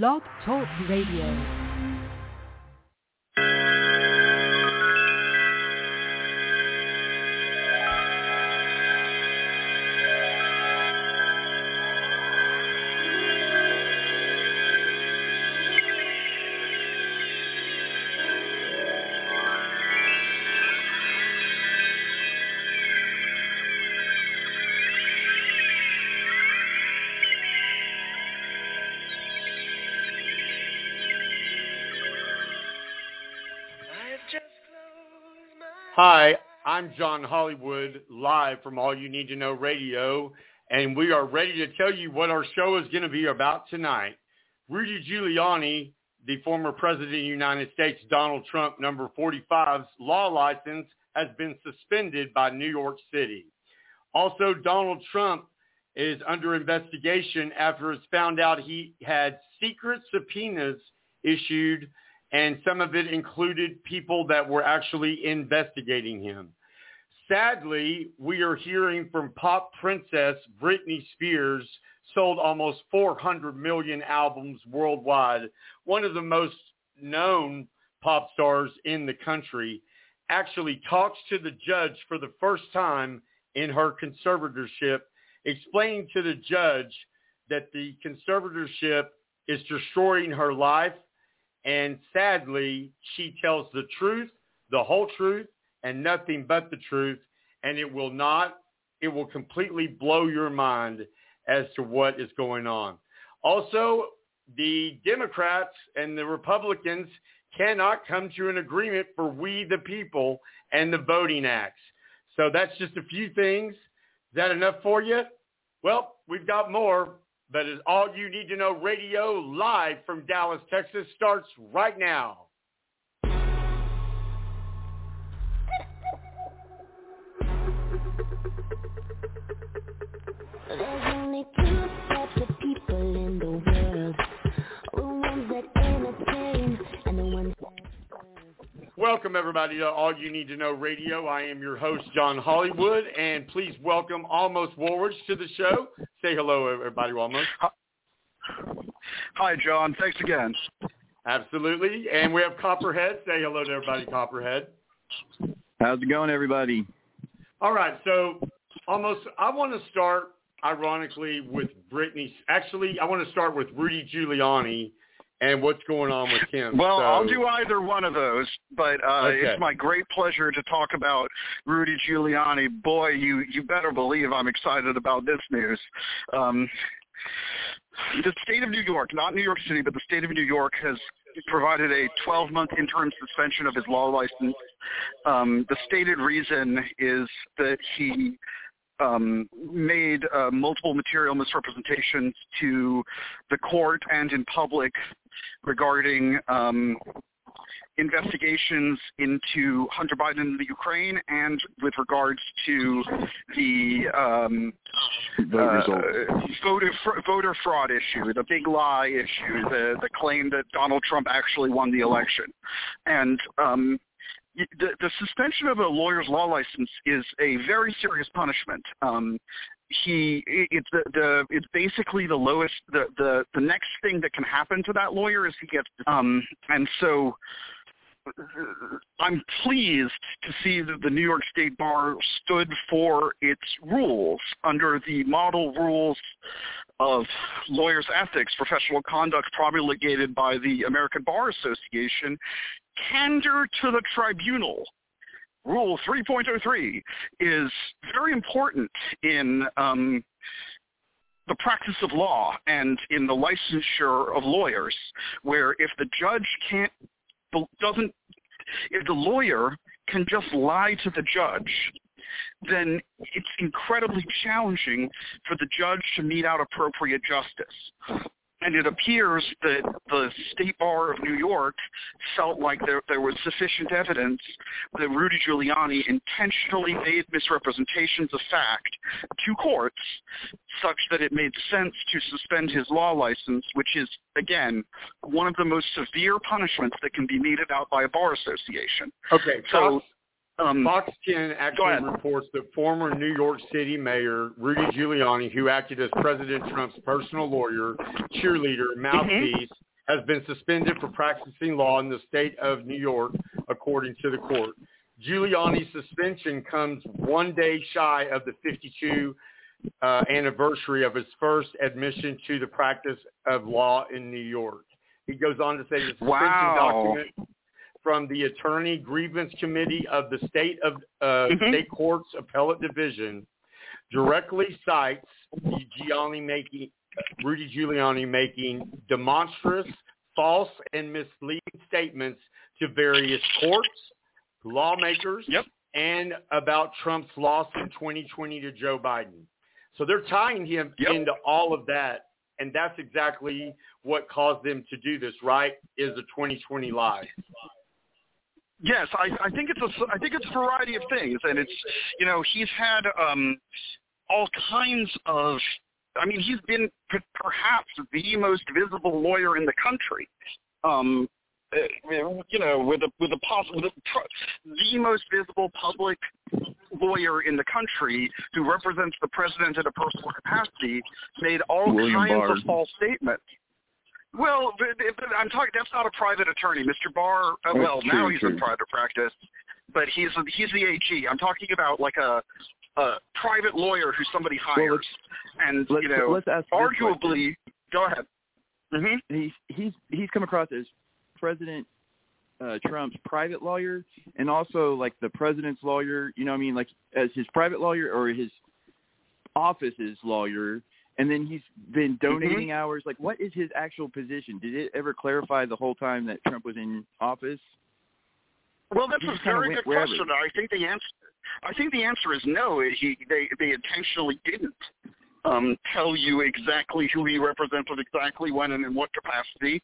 Blog Talk Radio. Hi, I'm John Hollywood, live from All You Need to Know Radio, and we are ready to tell you what our show is going to be about tonight. Rudy Giuliani, the former president of the United States, Donald Trump, number 45's law license has been suspended by New York City. Also, Donald Trump is under investigation after it's found out he had secret subpoenas issued, and some of it included people that were actually investigating him. Sadly, we are hearing from pop princess Britney Spears, sold almost 400 million albums worldwide, one of the most known pop stars in the country, actually talks to the judge for the first time in her conservatorship, explaining to the judge that the conservatorship is destroying her life. And sadly, she tells the truth, the whole truth, and nothing but the truth. And it will completely blow your mind as to what is going on. Also, the Democrats and the Republicans cannot come to an agreement for We the People and the Voting Acts. So that's just a few things. Is that enough for you? Well, we've got more. That is All You Need to Know Radio, live from Dallas, Texas, starts right now. There's only two types of people in the world. The ones that entertain and the ones that... Welcome, everybody, to All You Need to Know Radio. I am your host, John Hollywood, and please welcome Almost Warwards to the show. Say hello, everybody, Almost. Hi, John. Thanks again. Absolutely. And we have Copperhead. Say hello to everybody, Copperhead. How's it going, everybody? All right. So, Almost, I want to start, ironically, with Britney. Actually, I want to start with Rudy Giuliani and what's going on with him. Well, so I'll do either one of those, but okay. It's my great pleasure to talk about Rudy Giuliani. Boy, you better believe I'm excited about this news. The state of New York, not New York City, but the state of New York has provided a 12-month interim suspension of his law license. The stated reason is that he made multiple material misrepresentations to the court and in public regarding investigations into Hunter Biden and the Ukraine and with regards to the voter fraud issue, the big lie issue, the claim that Donald Trump actually won the election. And the suspension of a lawyer's law license is a very serious punishment. It's basically the lowest. The next thing that can happen to that lawyer is he gets. And so, I'm pleased to see that the New York State Bar stood for its rules under the model rules of lawyers' ethics, professional conduct promulgated by the American Bar Association. Candor to the tribunal, Rule 3.03, is very important in the practice of law and in the licensure of lawyers, where if the judge if the lawyer can just lie to the judge, then it's incredibly challenging for the judge to mete out appropriate justice. And it appears that the State Bar of New York felt like there was sufficient evidence that Rudy Giuliani intentionally made misrepresentations of fact to courts such that it made sense to suspend his law license, which is, again, one of the most severe punishments that can be meted out by a bar association. Okay, so Fox 10 actually reports that former New York City Mayor Rudy Giuliani, who acted as President Trump's personal lawyer, cheerleader, mouthpiece, has been suspended for practicing law in the state of New York, according to the court. Giuliani's suspension comes one day shy of the 52nd anniversary of his first admission to the practice of law in New York. He goes on to say the suspension document from the Attorney Grievance Committee of the State of State Courts Appellate Division directly cites Rudy Giuliani making demonstrous, false, and misleading statements to various courts, lawmakers, and about Trump's loss in 2020 to Joe Biden. So they're tying him into all of that, and that's exactly what caused them to do this, right, is the 2020 lie. Yes, I think it's a variety of things, and it's, you know, he's had all kinds of, I mean, he's been perhaps the most visible lawyer in the country, you know, the most visible public lawyer in the country who represents the president in a personal capacity, made all kinds of false statements. Well, I'm talking. That's not a private attorney, Mr. Barr. Well, now he's in private practice, but he's the AG. I'm talking about like a private lawyer who somebody hires, you know, arguably. Go ahead. He's come across as President Trump's private lawyer, and also like the president's lawyer. You know what I mean? Like as his private lawyer or his office's lawyer. And then he's been donating hours. Like, what is his actual position? Did it ever clarify the whole time that Trump was in office? Well, that's a very good question. I think the answer is no. They intentionally didn't tell you exactly who he represented, exactly when, and in what capacity.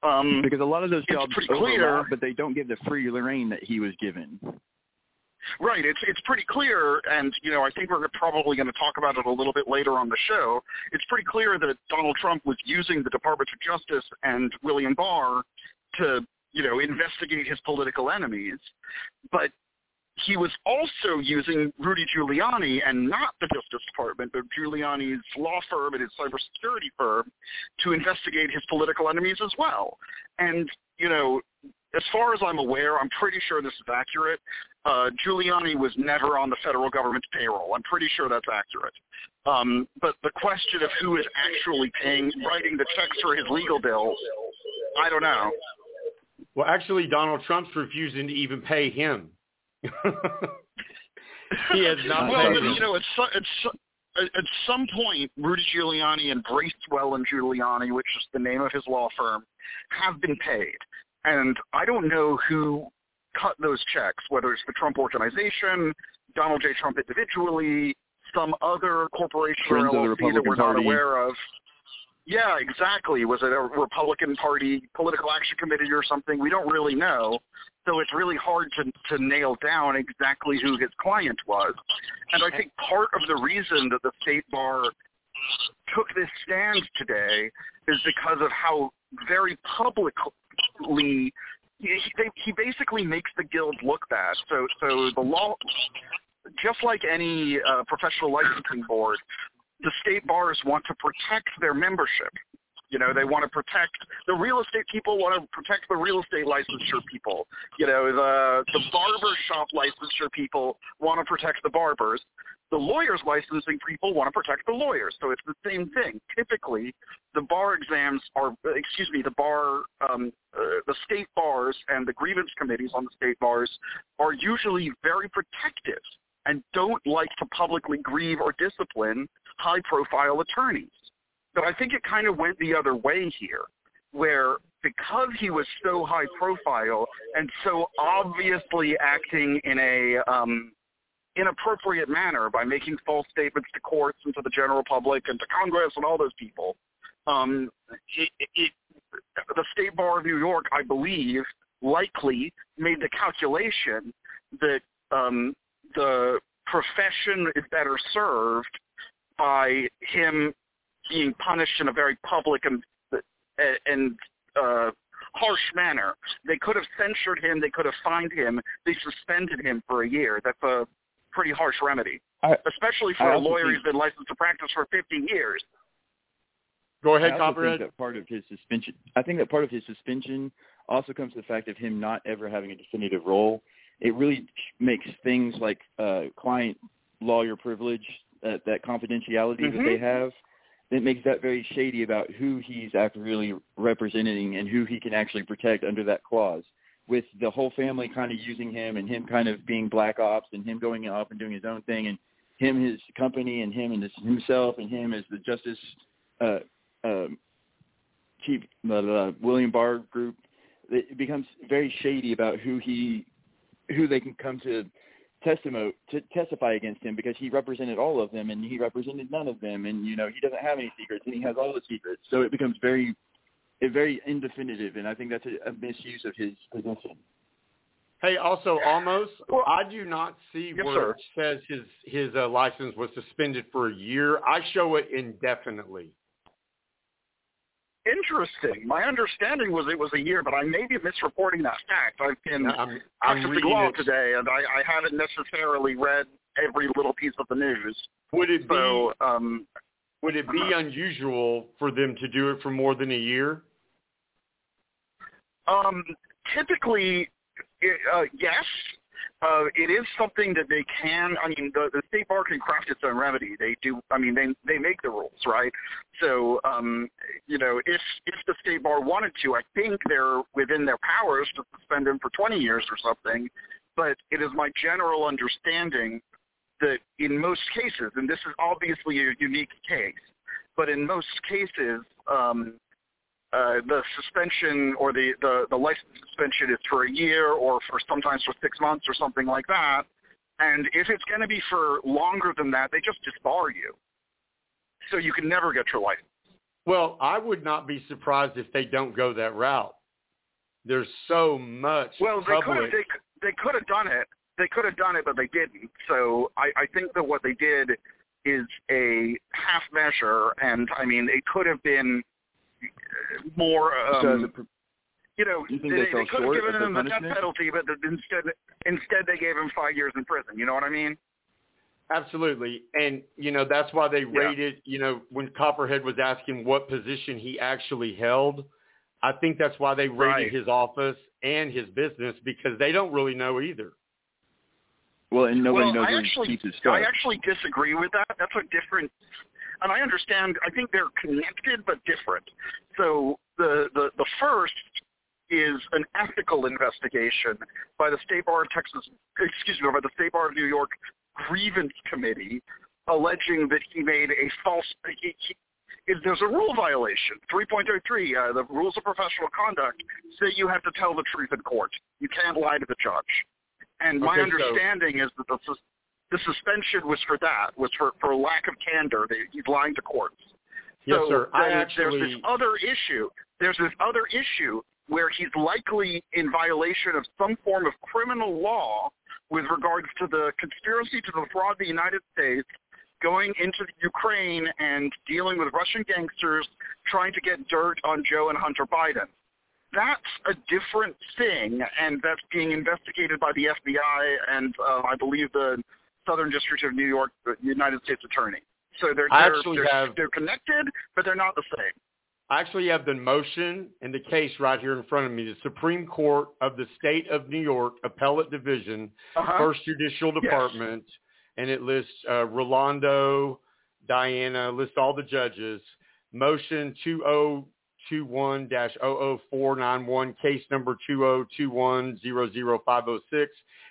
Because a lot of those jobs overlap, but they don't give the free rein that he was given. Right, it's pretty clear, and you know I think we're probably going to talk about it a little bit later on the show. It's pretty clear that Donald Trump was using the Department of Justice and William Barr to, you know, investigate his political enemies, but he was also using Rudy Giuliani and not the Justice Department, but Giuliani's law firm and his cybersecurity firm to investigate his political enemies as well. And you know, as far as I'm aware, I'm pretty sure this is accurate. Giuliani was never on the federal government's payroll. I'm pretty sure that's accurate. But the question of who is actually writing the checks for his legal bills, I don't know. Well, actually, Donald Trump's refusing to even pay him. He has not paid him. You know, at some point, Rudy Giuliani and Bracewell and Giuliani, which is the name of his law firm, have been paid. And I don't know who cut those checks, whether it's the Trump Organization, Donald J. Trump individually, some other corporation or LLC that we're not aware of. Yeah, exactly. Was it a Republican Party political action committee or something? We don't really know. So it's really hard to nail down exactly who his client was. And I think part of the reason that the State Bar took this stand today is because of how very publicly he basically makes the guild look bad. So the law, just like any professional licensing board, the state bars want to protect their membership. You know, they want to protect the real estate people, want to protect the real estate licensure people. You know, the barber shop licensure people want to protect the barbers. The lawyers licensing people want to protect the lawyers. So it's the same thing. Typically, the state bars and the grievance committees on the state bars are usually very protective and don't like to publicly grieve or discipline high-profile attorneys. So I think it kind of went the other way here, where because he was so high-profile and so obviously acting in a inappropriate manner by making false statements to courts and to the general public and to Congress and all those people, the State Bar of New York, I believe, likely made the calculation that the profession is better served by him being punished in a very public and harsh manner. They could have censured him. They could have fined him. They suspended him for a year. That's a pretty harsh remedy, especially for a lawyer who's been licensed to practice for 50 years. Go ahead, Copperhead. I think that part of his suspension also comes to the fact of him not ever having a definitive role. It really makes things like client lawyer privilege, that confidentiality that they have, it makes that very shady about who he's really representing and who he can actually protect under that clause. With the whole family kind of using him and him kind of being black ops and him going off and doing his own thing and him, his company, and him and himself and him as the Justice Chief William Barr group, it becomes very shady about who they can come to testify against him, because he represented all of them and he represented none of them, and he doesn't have any secrets and he has all the secrets, so it becomes very indefinitive, and I think that's a misuse of his position. Hey, also, almost, I do not see where it says his license was suspended for a year. I show it indefinitely. Interesting. My understanding was it was a year, but I may be misreporting that fact. I've been practicing law today, and I haven't necessarily read every little piece of the news. Would it be unusual for them to do it for more than a year? Typically, yes. It is something that they can. I mean, the state bar can craft its own remedy. They do. I mean, they make the rules, right? So, if the state bar wanted to, I think they're within their powers to suspend him for 20 years or something. But it is my general understanding that in most cases, and this is obviously a unique case, but in most cases, the suspension or the license suspension is for a year or for sometimes for 6 months or something like that. And if it's going to be for longer than that, they just disbar you. So you can never get your license. Well, I would not be surprised if they don't go that route. There's so much. Well, they could have done it. They could have done it, but they didn't. So I think that what they did is a half measure. And I mean, it could have been more, they could have given him the death penalty, but instead they gave him 5 years in prison. You know what I mean? Absolutely. And, that's why they rated, when Copperhead was asking what position he actually held, I think that's why they rated his office and his business, because they don't really know either. Well, and nobody knows where his chief is going. I actually disagree with that. That's a different... And I understand, I think they're connected but different. So the first is an ethical investigation by the State Bar of by the State Bar of New York Grievance Committee, alleging that he made a false, there's a rule violation, 3.03, the rules of professional conduct say you have to tell the truth in court. You can't lie to the judge. And my understanding is that the suspension was for that, was for lack of candor. He's lying to courts. Yes, so sir. There's this other issue. There's this other issue where he's likely in violation of some form of criminal law with regards to the conspiracy to defraud the United States, going into Ukraine and dealing with Russian gangsters, trying to get dirt on Joe and Hunter Biden. That's a different thing, and that's being investigated by the FBI and I believe the Southern District of New York, United States Attorney. So they're connected, but they're not the same. I actually have the motion and the case right here in front of me. The Supreme Court of the State of New York Appellate Division, First Judicial Department, and it lists Rolando, Diana, lists all the judges. Motion 2021-00491, case number 2021-00506,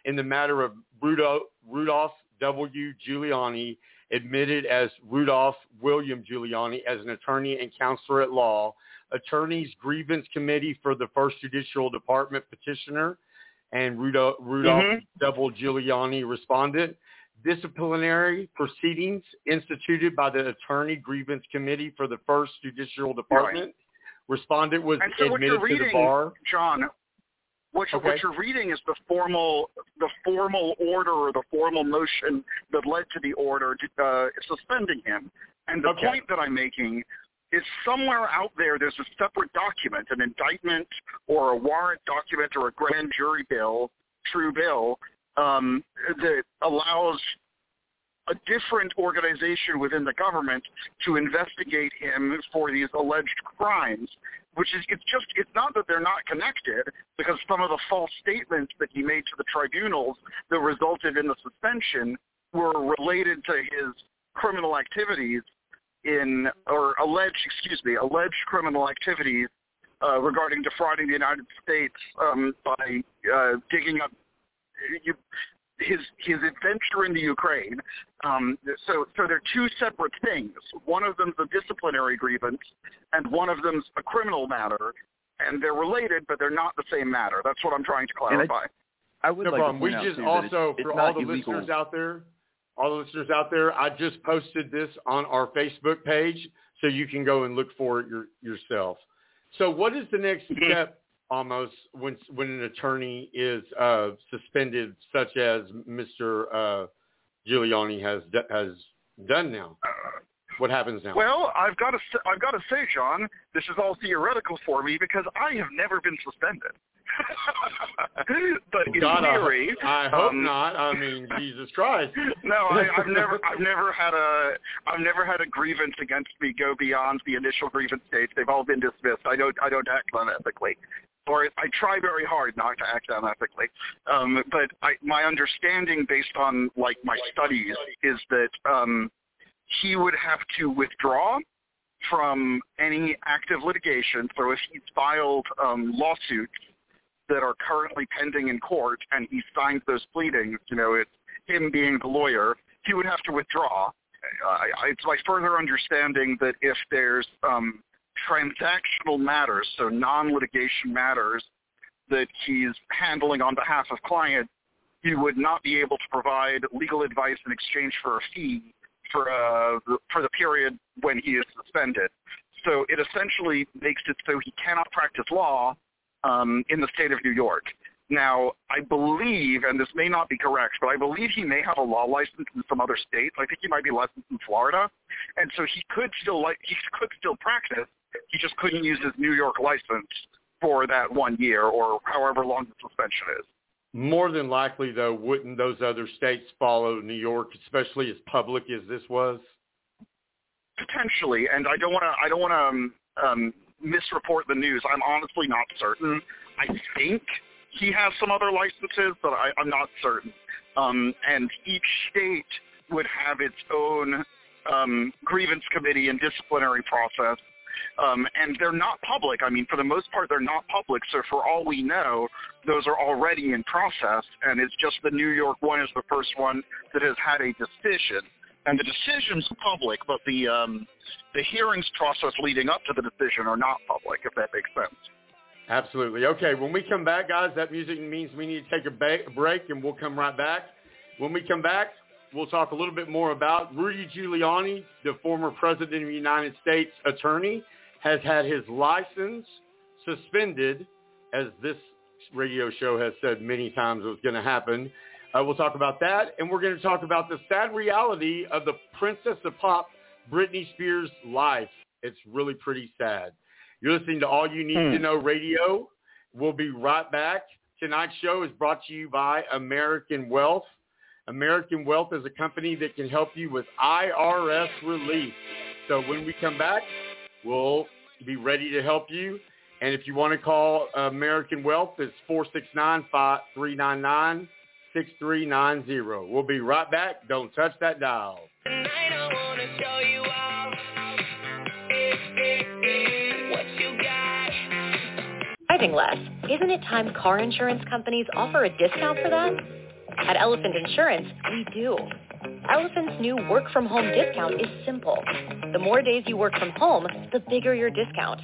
in the matter of Rudolph W. Giuliani, admitted as Rudolph William Giuliani as an attorney and counselor at law, Attorney's Grievance Committee for the First Judicial Department petitioner, and Rudolph W. Giuliani respondent. Disciplinary proceedings instituted by the Attorney Grievance Committee for the First Judicial Department. Right. Respondent was admitted to the bar. John, what you're reading is the formal order or the formal motion that led to the order suspending him. And the point that I'm making is somewhere out there there's a separate document, an indictment or a warrant document or a grand jury bill, true bill, that allows a different organization within the government to investigate him for these alleged crimes, which is, it's not that they're not connected, because some of the false statements that he made to the tribunals that resulted in the suspension were related to his criminal activities alleged criminal activities regarding defrauding the United States by digging up his adventure in the Ukraine. So they're two separate things. One of them's a disciplinary grievance, and one of them's a criminal matter, and they're related, but they're not the same matter. That's what I'm trying to clarify. I would We just also, for all the listeners out there, I just posted this on our Facebook page, so you can go and look for it yourself. So what is the next step almost when an attorney is suspended, such as Mr. Giuliani has done now? What happens now? Well, I've got to say, John, this is all theoretical for me because I have never been suspended. But in theory, I hope not. I mean, Jesus Christ! No, I've never had a grievance against me go beyond the initial grievance stage. They've all been dismissed. I don't act unethically, or I try very hard not to act unethically. But my understanding, based on my studies, is that he would have to withdraw from any active litigation. So if he's filed lawsuits that are currently pending in court and he signs those pleadings, it's him being the lawyer, he would have to withdraw. It's my further understanding that if there's transactional matters, so non-litigation matters that he's handling on behalf of clients, he would not be able to provide legal advice in exchange for a fee for the period when he is suspended. So it essentially makes it so he cannot practice law in the state of New York. Now, I believe, and this may not be correct, but I believe he may have a law license in some other states. I think he might be licensed in Florida, and so he could still practice. He just couldn't use his New York license for that 1 year or however long the suspension is. More than likely, though, wouldn't those other states follow New York, especially as public as this was? Potentially, and I don't want to misreport the news. I'm honestly not certain. I think he has some other licenses, but I'm not certain. And each state would have its own grievance committee and disciplinary process. And they're not public. I mean, for the most part, they're not public. So for all we know, those are already in process. And it's just the New York one is the first one that has had a decision. And the decision's public, but the hearings process leading up to the decision are not public, if that makes sense. Absolutely. Okay, when we come back, guys, that music means we need to take a break, and we'll come right back. When we come back, we'll talk a little bit more about Rudy Giuliani, the former president of the United States attorney, has had his license suspended, as this radio show has said many times it was going to happen. We'll talk about that, and we're going to talk about the sad reality of the Princess of Pop, Britney Spears' life. It's really pretty sad. You're listening to All You Need to Know Radio. We'll be right back. Tonight's show is brought to you by American Wealth. American Wealth is a company that can help you with IRS relief. So when we come back, we'll be ready to help you. And if you want to call American Wealth, it's 469-399 6390. We'll be right back. Don't touch that dial. Tonight I want to show you all what you got. Driving less. Isn't it time car insurance companies offer a discount for that? At Elephant Insurance, we do. Elephant's new work-from-home discount is simple. The more days you work from home, the bigger your discount.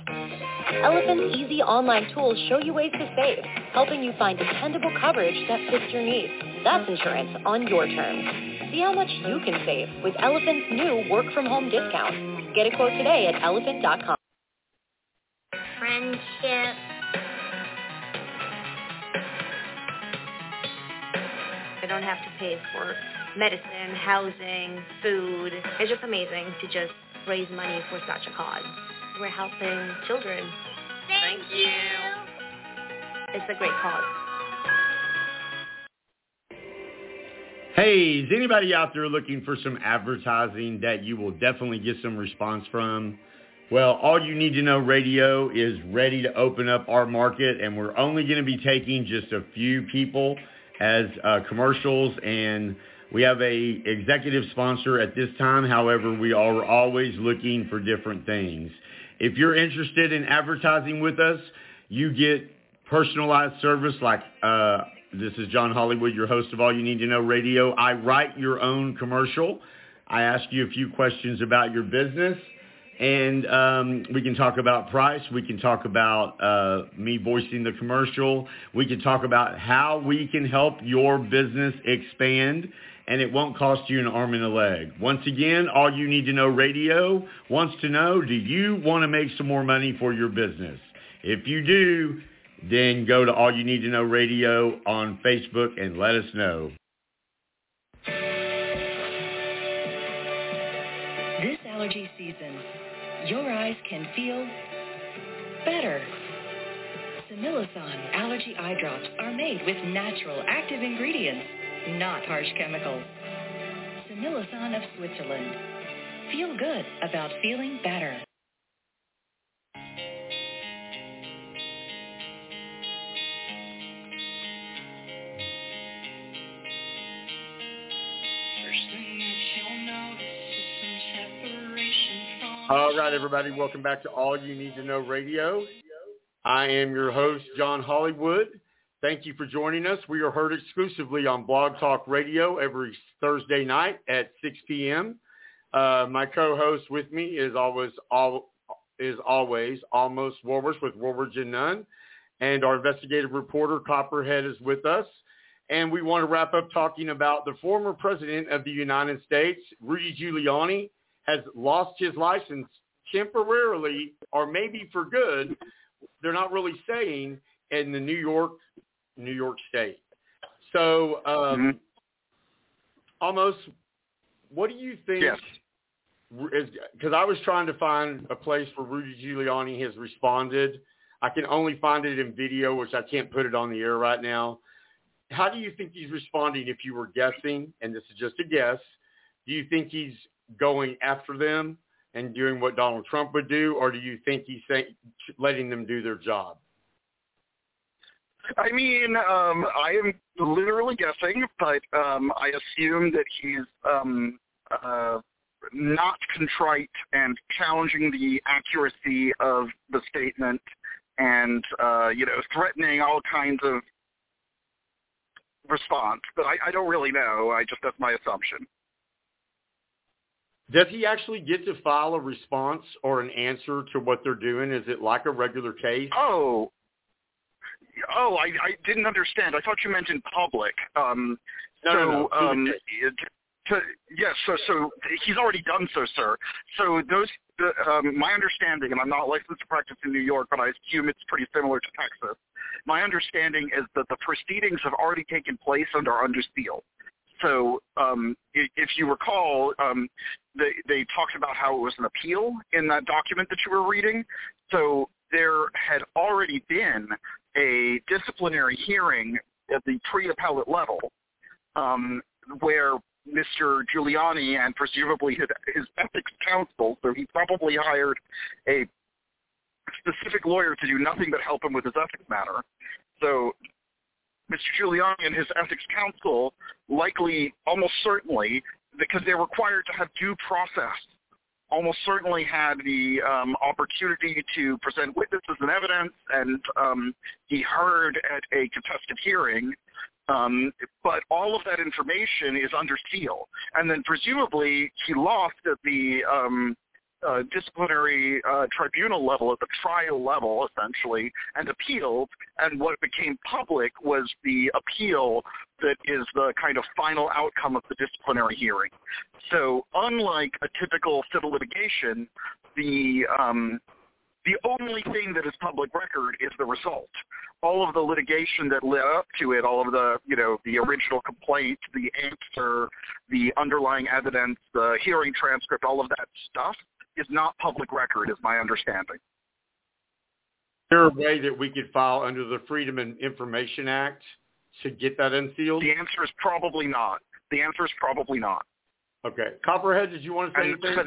Elephant's easy online tools show you ways to save, helping you find dependable coverage that fits your needs. That's insurance on your terms. See how much you can save with Elephant's new work-from-home discount. Get a quote today at elephant.com. Friendship. I don't have to pay for medicine, housing, food. It's just amazing to just raise money for such a cause. we're helping children. Thank you. It's a great cause. Hey, is anybody out there looking for some advertising that you will definitely get some response from? Well, All You Need to Know Radio is ready to open up our market, and we're only going to be taking just a few people as commercials, and we have a executive sponsor at this time. However, we are always looking for different things. If you're interested in advertising with us, you get personalized service like this is John Hollywood, your host of All You Need to Know Radio. I write your own commercial. I ask you a few questions about your business. And we can talk about price. We can talk about me voicing the commercial. We can talk about how we can help your business expand, and it won't cost you an arm and a leg. Once again, All You Need to Know Radio wants to know, do you want to make some more money for your business? If you do, then go to All You Need to Know Radio on Facebook and let us know. This allergy season, your eyes can feel better. Similazon allergy eye drops are made with natural active ingredients, not harsh chemicals. Similazon of Switzerland. Feel good about feeling better. All right, everybody, welcome back to All You Need to Know Radio. I am your host, John Hollywood. Thank you for joining us. We are heard exclusively on Blog Talk Radio every Thursday night at 6 p.m. My co-host with me is always Almost Woolworth with Woolworth and Nunn, and our investigative reporter, Copperhead, is with us. And we want to wrap up talking about the former president of the United States, Rudy Giuliani, has lost his license temporarily, or maybe for good. They're not really saying, in the New York State. So, Almost, what do you think? Yes. Because I was trying to find a place where Rudy Giuliani has responded. I can only find it in video, which I can't put it on the air right now. How do you think he's responding? If you were guessing, and this is just a guess, do you think he's going after them and doing what Donald Trump would do, or do you think he's letting them do their job? I mean, I am literally guessing, but I assume that he's not contrite and challenging the accuracy of the statement and, threatening all kinds of response. But I don't really know. That's my assumption. Does he actually get to file a response or an answer to what they're doing? Is it like a regular case? Oh, I didn't understand. I thought you meant in public. No. So he's already done so, sir. So my understanding, and I'm not licensed to practice in New York, but I assume it's pretty similar to Texas. My understanding is that the proceedings have already taken place and are under seal. So if you recall, they talked about how it was an appeal in that document that you were reading. So there had already been a disciplinary hearing at the pre-appellate level where Mr. Giuliani and presumably his ethics counsel, so he probably hired a specific lawyer to do nothing but help him with his ethics matter. So Mr. Giuliani and his ethics counsel likely, almost certainly, because they're required to have due process, almost certainly had the opportunity to present witnesses and evidence, and he heard at a contested hearing. But all of that information is under seal. And then presumably he lost at the disciplinary tribunal level, at the trial level, essentially, and appealed. And what became public was the appeal that is the kind of final outcome of the disciplinary hearing. So unlike a typical civil litigation, the only thing that is public record is the result. All of the litigation that led up to it, all of the, the original complaint, the answer, the underlying evidence, the hearing transcript, all of that stuff is not public record, is my understanding. Is there a way that we could file under the Freedom and Information Act to get that unsealed? The answer is probably not. Okay. Copperhead, did you want to say anything? So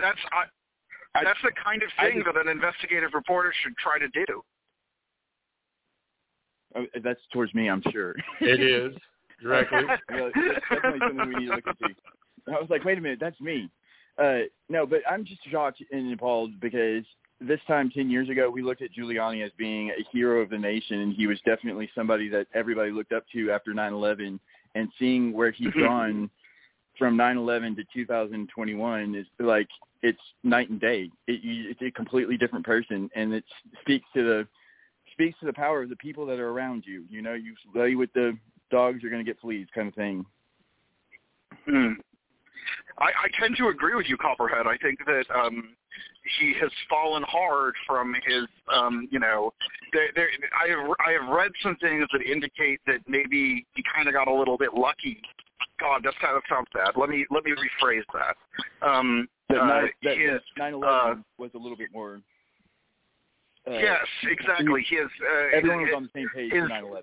that's the kind of thing that an investigative reporter should try to do. That's towards me, I'm sure. It is. Directly. Well, that's definitely something we need to look into. I was like, wait a minute, that's me. No, but I'm just shocked and appalled because this time 10 years ago, we looked at Giuliani as being a hero of the nation, and he was definitely somebody that everybody looked up to after 9/11, and seeing where he's gone from 9/11 to 2021 is like, it's night and day. It's a completely different person, and it speaks to the power of the people that are around you. You know, you play with the dogs, you're going to get fleas kind of thing. I tend to agree with you, Copperhead. I think that he has fallen hard from his, I have read some things that indicate that maybe he kind of got a little bit lucky. God, that sounds bad. Let me rephrase that. That 9/11 was a little bit more. Yes, exactly. Everyone was on the same page for 9/11.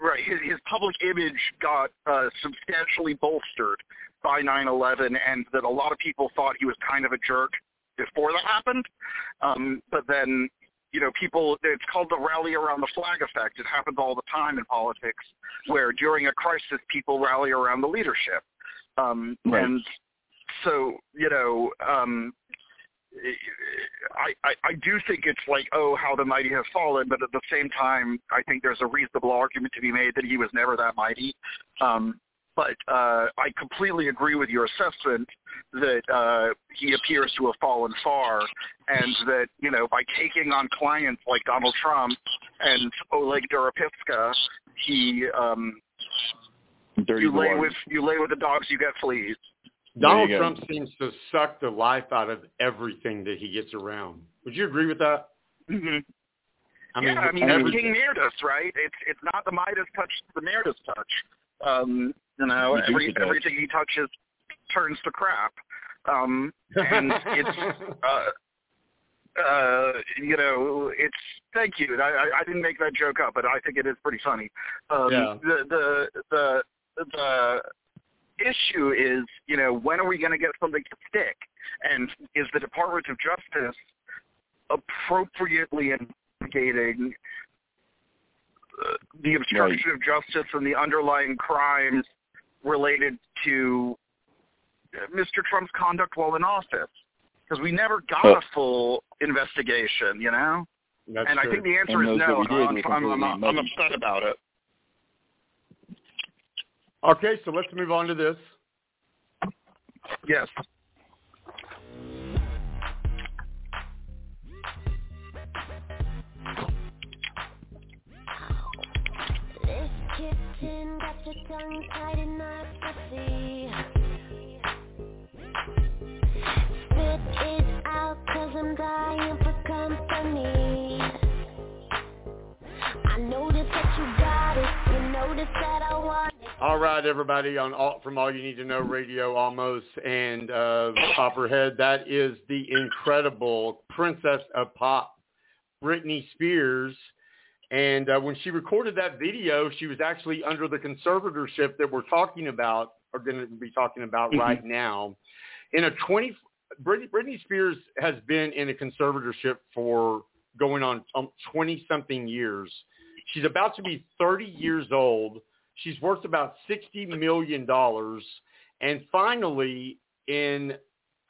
Right. His public image got substantially bolstered by 9/11, and that a lot of people thought he was kind of a jerk before that happened. But then, it's called the rally around the flag effect. It happens all the time in politics, where during a crisis, people rally around the leadership. Right. And so, I do think it's like, oh, how the mighty have fallen, but at the same time, I think there's a reasonable argument to be made that he was never that mighty. But I completely agree with your assessment that he appears to have fallen far, and that, by taking on clients like Donald Trump and Oleg Deripaska, you lay with the dogs, you get fleas. Donald Trump seems to suck the life out of everything that he gets around. Would you agree with that? Mm-hmm. The King Neardus, right? It's not the Midas touch, the Neardus touch. Everything he touches turns to crap. And thank you. I didn't make that joke up, but I think it is pretty funny. The issue is, when are we going to get something to stick? And is the Department of Justice appropriately investigating the obstruction of justice and the underlying crimes related to Mr. Trump's conduct while in office? Because we never got a full investigation, That's and true. I think the answer is no. I'm upset about it. Okay, so let's move on to this. Yes. This kitten got your tongue tied in a pussy. Spit it out, 'cause I'm dying for company. I noticed that you got it, you noticed that I want. All right, everybody, from All You Need to Know Radio, Almost, and Copperhead, that is the incredible Princess of Pop, Britney Spears. And when she recorded that video, she was actually under the conservatorship that we're talking about, or going to be talking about right now. Britney Spears has been in a conservatorship for going on 20-something years. She's about to be 30 years old. She's worth about $60 million. And finally, in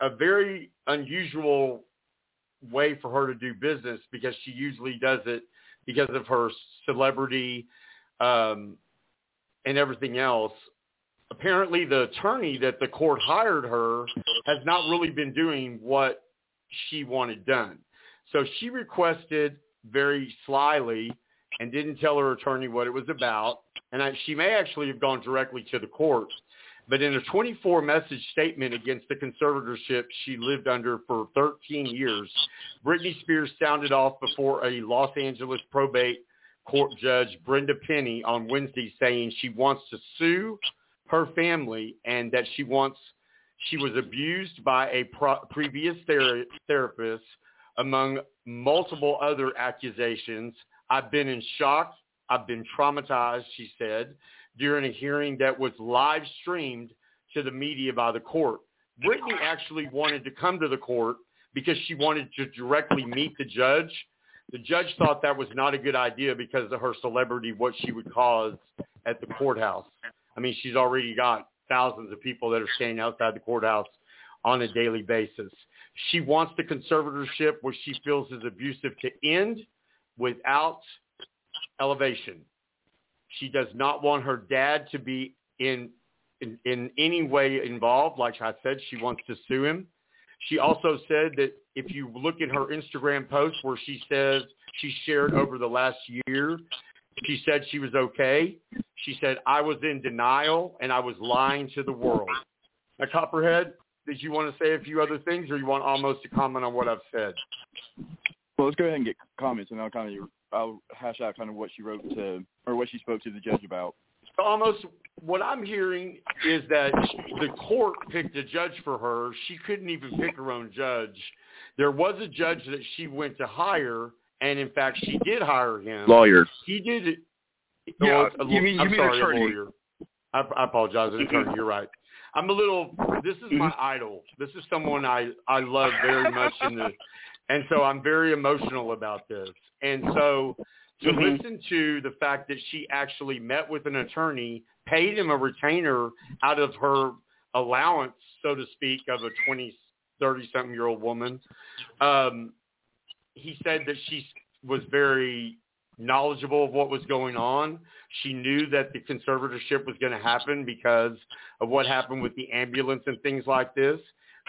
a very unusual way for her to do business, because she usually does it because of her celebrity and everything else, apparently the attorney that the court hired her has not really been doing what she wanted done. So she requested very slyly and didn't tell her attorney what it was about. And she may actually have gone directly to the court. But in a 24-message statement against the conservatorship she lived under for 13 years, Britney Spears sounded off before a Los Angeles probate court judge, Brenda Penny, on Wednesday, saying she wants to sue her family and that she wants She was abused by a previous therapist, among multiple other accusations. I've been in shock. I've been traumatized, she said, during a hearing that was live streamed to the media by the court. Britney actually wanted to come to the court because she wanted to directly meet the judge. The judge thought that was not a good idea because of her celebrity, what she would cause at the courthouse. I mean, she's already got thousands of people that are staying outside the courthouse on a daily basis. She wants the conservatorship, which she feels is abusive, to end without elevation. She does not want her dad to be in any way involved. Like I said, she wants to sue him. She also said that if you look at her Instagram post where she says she shared over the last year, she said she was okay. She said, I was in denial and I was lying to the world. Now, Copperhead, did you want to say a few other things, or you want almost to comment on what I've said? Well, let's go ahead and get comments, and I'll hash out kind of what she wrote to, or what she spoke to the judge about. Almost what I'm hearing is that the court picked a judge for her. She couldn't even pick her own judge. There was a judge that she went to hire, and in fact, she did hire him. Lawyer. He did it. Yeah, I'm sorry, attorney. A lawyer. I apologize, attorney. You're right. I'm a little. This is my idol. This is someone I love very much, and so I'm very emotional about this. And so to listen to the fact that she actually met with an attorney, paid him a retainer out of her allowance, so to speak, of a 30-something-year-old woman. He said that she was very knowledgeable of what was going on. She knew that the conservatorship was going to happen because of what happened with the ambulance and things like this.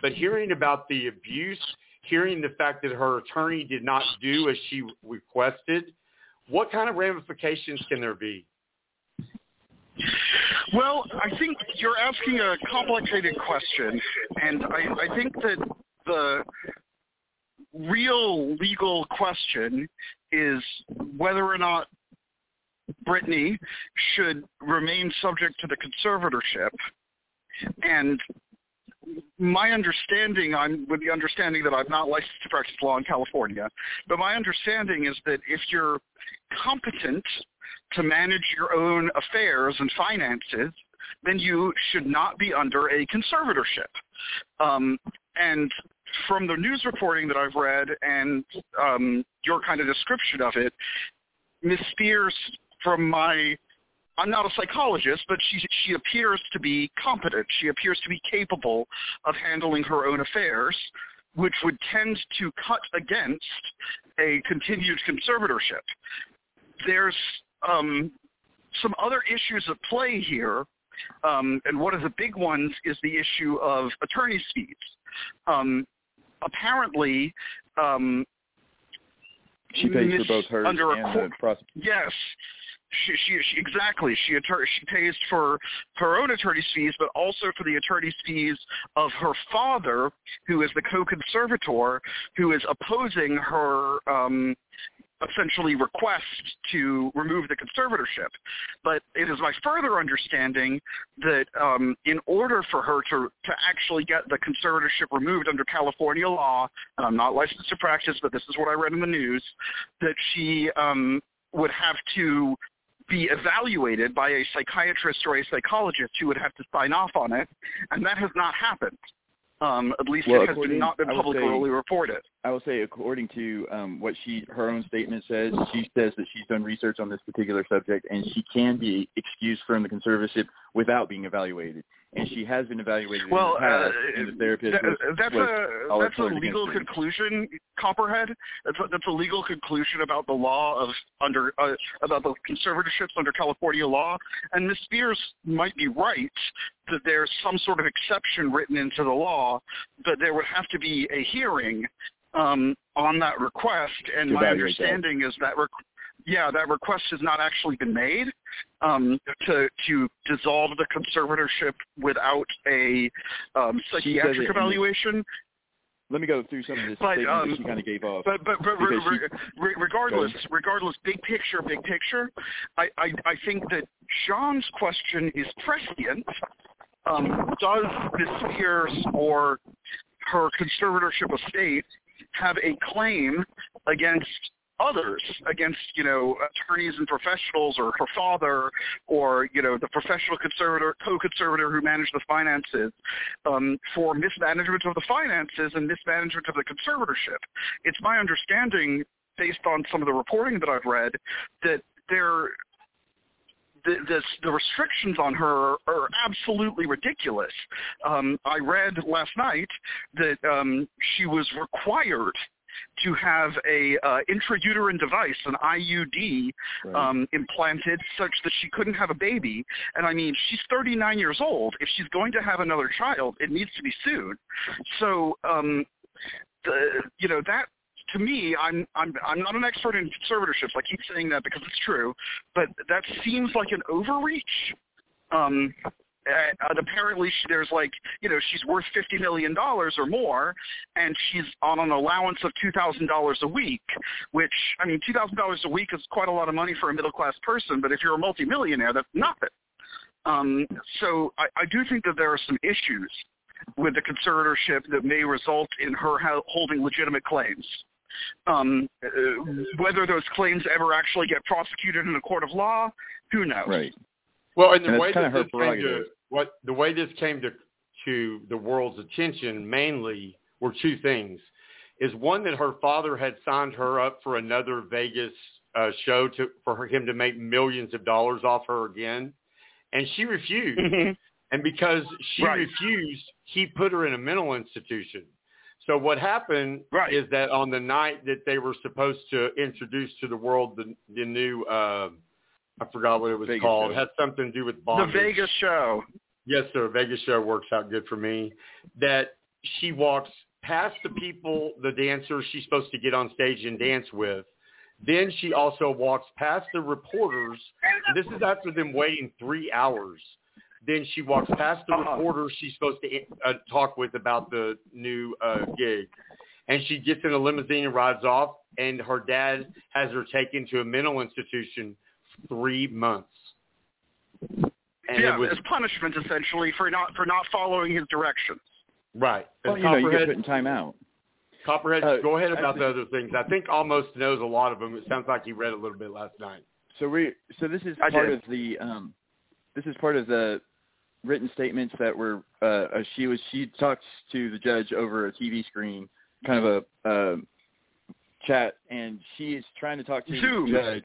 But hearing about the abuse, hearing the fact that her attorney did not do as she requested, what kind of ramifications can there be? Well, I think you're asking a complicated question, and I think that the real legal question is whether or not Britney should remain subject to the conservatorship. And I'm with the understanding that I'm not licensed to practice law in California, but my understanding is that if you're competent to manage your own affairs and finances, then you should not be under a conservatorship. And from the news reporting that I've read and your kind of description of it, Ms. Spears, I'm not a psychologist, but she appears to be competent. She appears to be capable of handling her own affairs, which would tend to cut against a continued conservatorship. There's some other issues at play here, and one of the big ones is the issue of attorney's fees. Apparently, she pays for both hers and the prosecutor. Yes. She pays for her own attorney's fees, but also for the attorney's fees of her father, who is the co-conservator, who is opposing her essentially request to remove the conservatorship. But it is my further understanding that in order for her to actually get the conservatorship removed under California law, and I'm not licensed to practice, but this is what I read in the news, that she would have to be evaluated by a psychiatrist or a psychologist who would have to sign off on it, and that has not happened. At least it has not been publicly reported. I will say, according to what her own statement says, she says that she's done research on this particular subject, and she can be excused from the conservatorship without being evaluated. And she has been evaluated in the past, and the therapist that's a legal conclusion, Copperhead. That's a legal conclusion about the law about the conservatorships under California law. And Ms. Spears might be right that there's some sort of exception written into the law, but there would have to be a hearing on that request. And my understanding is that that request has not actually been made to dissolve the conservatorship without a psychiatric evaluation. Let me go through some of this that she kind of gave off. Regardless, big picture, I think that John's question is prescient Does Ms. Spears or her conservatorship of state have a claim against others, against, you know, attorneys and professionals or her father or, you know, the professional conservator, co-conservator who managed the finances for mismanagement of the finances and mismanagement of the conservatorship? It's my understanding, based on some of the reporting that I've read, that the restrictions on her are absolutely ridiculous. I read last night that she was required to have a intrauterine device, an IUD, implanted such that she couldn't have a baby. And I mean, she's 39 years old. If she's going to have another child, it needs to be soon. So, you know, that, to me, I'm not an expert in conservatorships. I keep saying that because it's true, but that seems like an overreach. And apparently there's like, you know, she's worth $50 million or more, and she's on an allowance of $2,000 a week, which, I mean, $2,000 a week is quite a lot of money for a middle-class person, but if you're a multimillionaire, that's nothing. So I do think that there are some issues with the conservatorship that may result in her holding legitimate claims. Whether those claims ever actually get prosecuted in a court of law, who knows? Right. Well, and the way this came to the world's attention mainly were two things. Is one, that her father had signed her up for another Vegas show for him to make millions of dollars off her again, and she refused. Mm-hmm. And because she refused, he put her in a mental institution. So what happened is that on the night that they were supposed to introduce to the world the new I forgot what it was called. It had something to do with bondage. The Vegas show. Yes, sir. Vegas show works out good for me. That she walks past the people, the dancers she's supposed to get on stage and dance with. Then she also walks past the reporters. This is after them waiting 3 hours. Then she walks past the reporters she's supposed to talk with about the new gig. And she gets in a limousine and rides off. And her dad has her taken to a mental institution 3 months. And yeah, as punishment, essentially, for not following his directions. Right. Well, you know, you get put in time out. Copperhead, go ahead about the other things. I think almost knows a lot of them. It sounds like you read a little bit last night. So this is this is part of the written statements that were she talks to the judge over a TV screen, kind of a chat, and she is trying to talk to the judge.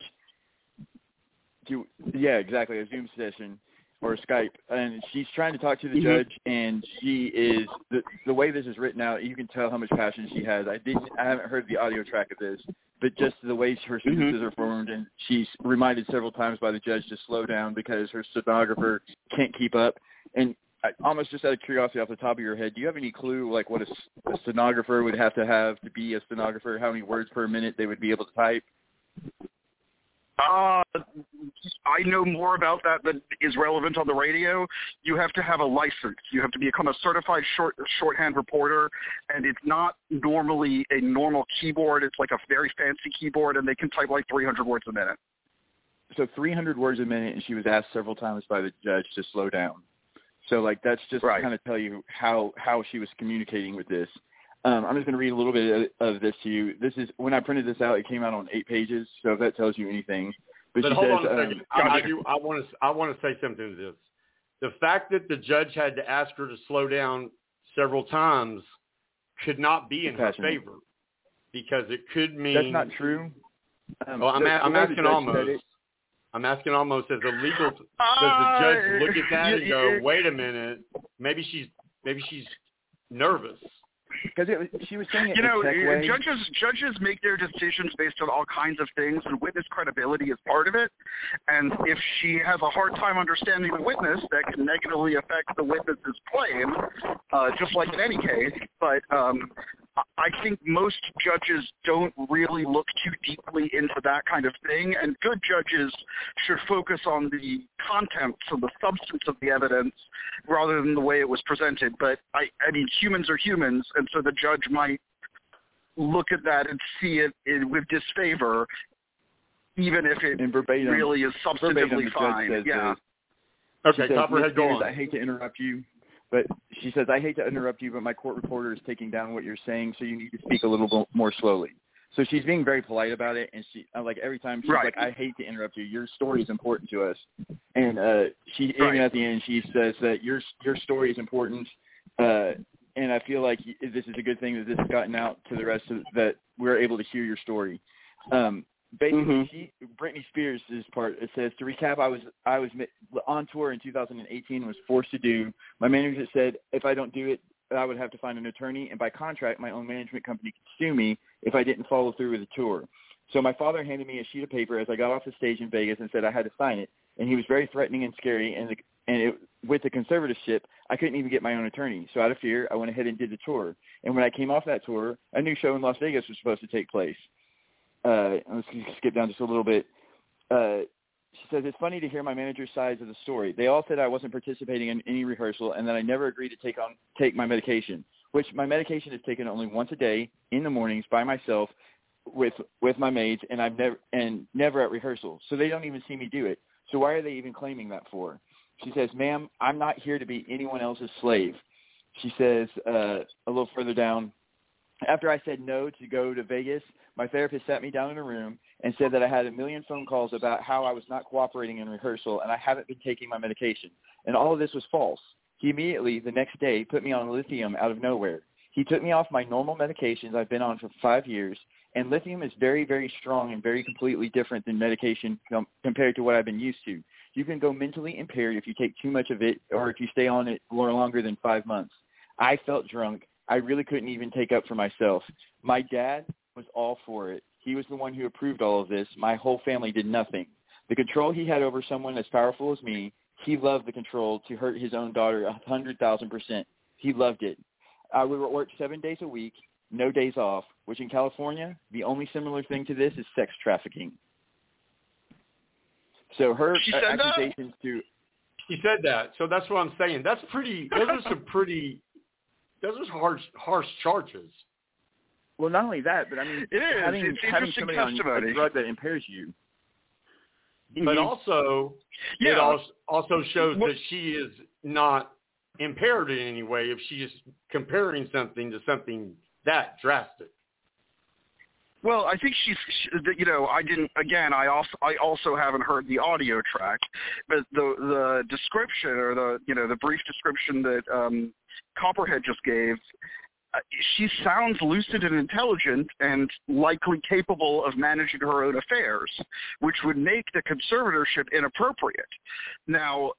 Yeah, exactly, a Zoom session or Skype, and she's trying to talk to the judge, and she is the way this is written out. You can tell how much passion she has. I haven't heard the audio track of this, but just the way her sentences are formed, and she's reminded several times by the judge to slow down because her stenographer can't keep up. And almost just out of curiosity, off the top of your head, do you have any clue like what a stenographer would have to be a stenographer? How many words per minute they would be able to type? I know more about that than is relevant on the radio. You have to have a license. You have to become a certified shorthand reporter, and it's not normally a normal keyboard. It's like a very fancy keyboard, and they can type like 300 words a minute. So 300 words a minute, and she was asked several times by the judge to slow down. So like that's just to kind of tell you how she was communicating with this. I'm just going to read a little bit of this to you. This is when I printed this out. It came out on 8 pages, so if that tells you anything. But hold on a second. I want to say something to this. The fact that the judge had to ask her to slow down several times could not be in her favor, because it could mean that's not true. I'm asking almost as a legal. Does the judge look at that and go, "Wait a minute, maybe she's nervous"? Because she was saying it, you know, judges make their decisions based on all kinds of things, and witness credibility is part of it. And if she has a hard time understanding the witness, that can negatively affect the witness's claim, just like in any case. But I think most judges don't really look too deeply into that kind of thing, and good judges should focus on the content, so the substance of the evidence, rather than the way it was presented. But, I mean, humans are humans, and so the judge might look at that and see it with disfavor, even if it really is substantively fine. Yeah. Okay, says, Copperhead, go on. I hate to interrupt you, but she says, I hate to interrupt you, but my court reporter is taking down what you're saying, so you need to speak a little more slowly. So she's being very polite about it, and she like every time she's like, I hate to interrupt you. Your story is important to us. And she even at the end, she says that your story is important, and I feel like this is a good thing that this has gotten out to the rest of that we're able to hear your story. Basically, Britney Spears' part, it says, to recap, I was on tour in 2018 and was forced to do. My manager said, if I don't do it, I would have to find an attorney, and by contract, my own management company could sue me if I didn't follow through with the tour. So my father handed me a sheet of paper as I got off the stage in Vegas and said I had to sign it, and he was very threatening and scary, with the conservatorship, I couldn't even get my own attorney. So out of fear, I went ahead and did the tour. And when I came off that tour, a new show in Las Vegas was supposed to take place. Let's skip down just a little bit. She says, it's funny to hear my manager's sides of the story. They all said I wasn't participating in any rehearsal and that I never agreed to take my medication, which my medication is taken only once a day in the mornings by myself with my maids, and never at rehearsal. So they don't even see me do it. So why are they even claiming that for? She says, ma'am, I'm not here to be anyone else's slave. She says a little further down, after I said no to go to Vegas, my therapist sat me down in a room and said that I had a million phone calls about how I was not cooperating in rehearsal and I haven't been taking my medication. And all of this was false. He immediately, the next day, put me on lithium out of nowhere. He took me off my normal medications I've been on for 5 years, and lithium is very, very strong and very completely different than medication compared to what I've been used to. You can go mentally impaired if you take too much of it or if you stay on it longer than 5 months. I felt drunk. I really couldn't even take up for myself. My dad was all for it. He was the one who approved all of this. My whole family did nothing. The control he had over someone as powerful as me, he loved the control to hurt his own daughter 100,000%. He loved it. We were at work 7 days a week, no days off, which in California, the only similar thing to this is sex trafficking. So her accusations to... She said that. So that's what I'm saying. That's pretty... Those are some pretty... Those are harsh charges. Well, not only that, but I mean, having somebody on a drug that impairs you. But also, it also shows that she is not impaired in any way if she is comparing something to something that drastic. Well, I think I also haven't heard the audio track, but the description or the brief description that Copperhead just gave, she sounds lucid and intelligent and likely capable of managing her own affairs, which would make the conservatorship inappropriate. Now,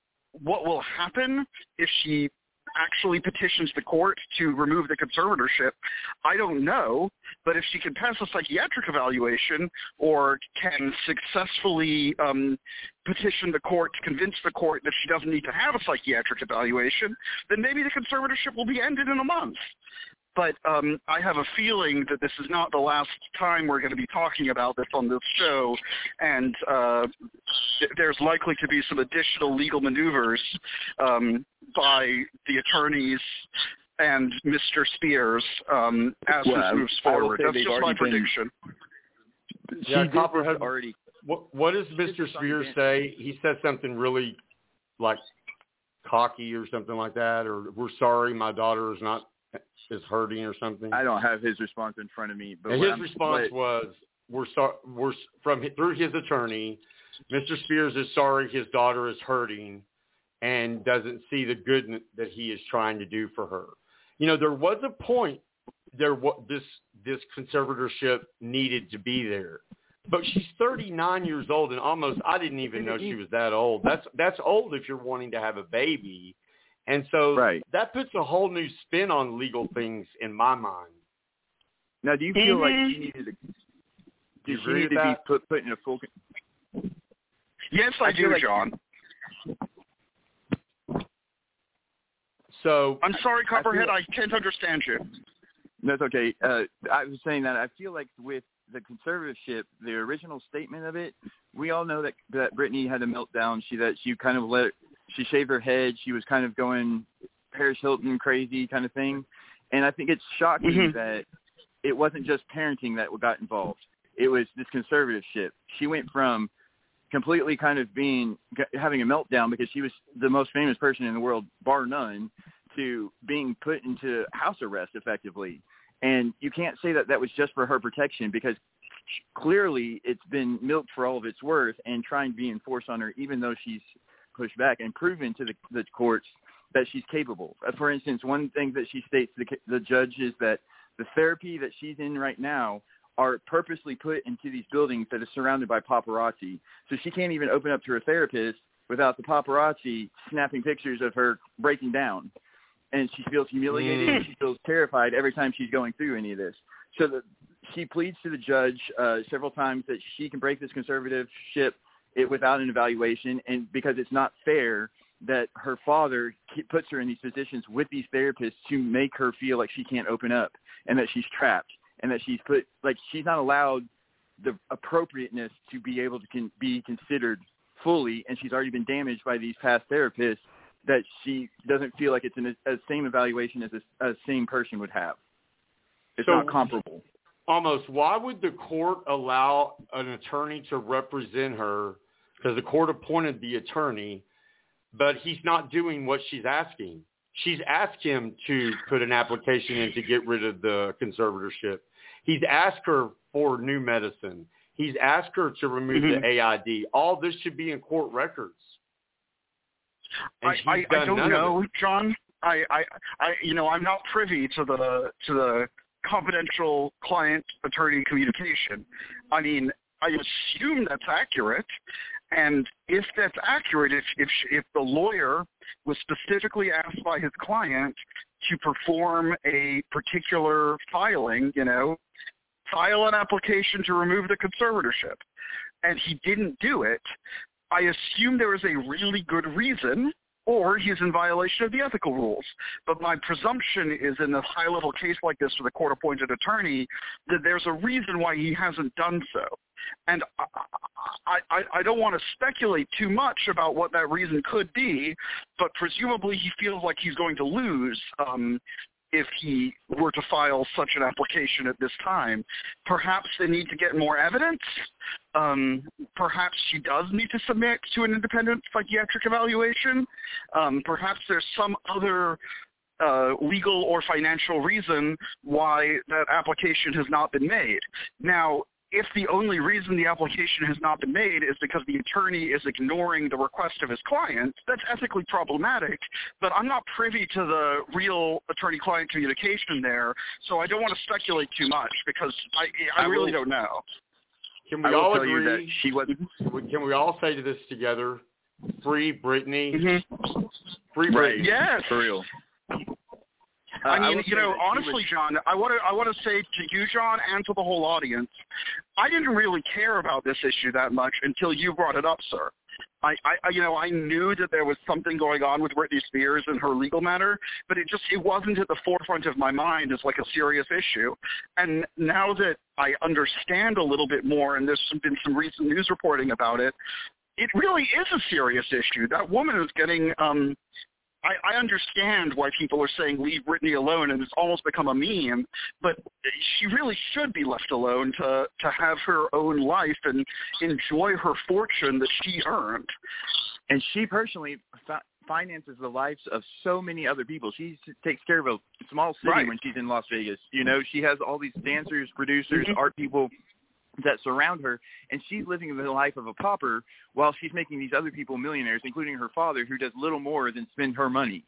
what will happen if she actually petitions the court to remove the conservatorship, I don't know, but if she can pass a psychiatric evaluation or can successfully petition the court to convince the court that she doesn't need to have a psychiatric evaluation, then maybe the conservatorship will be ended in a month. But I have a feeling that this is not the last time we're going to be talking about this on this show, and there's likely to be some additional legal maneuvers by the attorneys and Mr. Spears as this moves forward. That's just my prediction. Yeah, Copperhead already. What does Mr. Spears say? He said something really cocky or something like that, or we're sorry, my daughter is not. Is hurting or something. I don't have his response in front of me, but his response was, through his attorney, Mr. Spears is sorry his daughter is hurting and doesn't see the good that he is trying to do for her. You know, there was a point there this conservatorship needed to be there, but she's 39 years old and I didn't even know she was that old. That's old if you're wanting to have a baby. And so that puts a whole new spin on legal things in my mind. Now, do you feel like she needed to be put in a full? Yes, I do, John. So I'm sorry, Copperhead. I can't understand you. That's okay. I was saying that I feel like with the conservatorship, the original statement of it, we all know that Britney had a meltdown. She kind of she shaved her head. She was kind of going Paris Hilton crazy kind of thing. And I think it's shocking that it wasn't just parenting that got involved. It was this conservatorship. She went from completely kind of having a meltdown because she was the most famous person in the world, bar none, to being put into house arrest effectively. And you can't say that that was just for her protection, because clearly it's been milked for all of its worth and trying to be enforced on her, even though she's pushed back and proven to the courts that she's capable. For instance, one thing that she states, the judge, is that the therapy that she's in right now are purposely put into these buildings that are surrounded by paparazzi. So she can't even open up to her therapist without the paparazzi snapping pictures of her breaking down. And she feels humiliated. She feels terrified every time she's going through any of this. So she pleads to the judge several times that she can break this conservative ship without an evaluation, and because it's not fair that her father puts her in these positions with these therapists to make her feel like she can't open up, and that she's trapped, and that she's put, like, she's not allowed the appropriateness to be able to be considered fully, and she's already been damaged by these past therapists, that she doesn't feel like it's a same evaluation as a same person would have. It's so not comparable. Almost, why would the court allow an attorney to represent her? Because the court appointed the attorney, but he's not doing what she's asking. She's asked him to put an application in to get rid of the conservatorship. He's asked her for new medicine. He's asked her to remove the AID. All this should be in court records. I don't know, John. I'm not privy to the confidential client attorney communication. I mean, I assume that's accurate, and if that's accurate, if the lawyer was specifically asked by his client to perform a particular filing, file an application to remove the conservatorship, and he didn't do it, I assume there is a really good reason, or he's in violation of the ethical rules. But my presumption is, in a high-level case like this with a court-appointed attorney, that there's a reason why he hasn't done so. And I don't want to speculate too much about what that reason could be, but presumably he feels like he's going to lose if he were to file such an application at this time. Perhaps they need to get more evidence. Perhaps she does need to submit to an independent psychiatric evaluation. Perhaps there's some other legal or financial reason why that application has not been made. Now, if the only reason the application has not been made is because the attorney is ignoring the request of his client, that's ethically problematic, but I'm not privy to the real attorney-client communication there, so I don't want to speculate too much because I really don't know. Can we all agree that she wasn't? Can we all say to this together, free Britney? Mm-hmm. Free Britney. Yes. For real. I mean, honestly, John, I want to say to you, John, and to the whole audience, I didn't really care about this issue that much until you brought it up, sir. I knew that there was something going on with Britney Spears and her legal matter, but it wasn't at the forefront of my mind as like a serious issue. And now that I understand a little bit more, and there's been some recent news reporting about it, it really is a serious issue. That woman is getting I understand why people are saying leave Britney alone, and it's almost become a meme, but she really should be left alone to have her own life and enjoy her fortune that she earned. And she personally finances the lives of so many other people. She takes care of a small city when she's in Las Vegas. She has all these dancers, producers, art people that surround her, and she's living the life of a pauper while she's making these other people millionaires, including her father, who does little more than spend her money.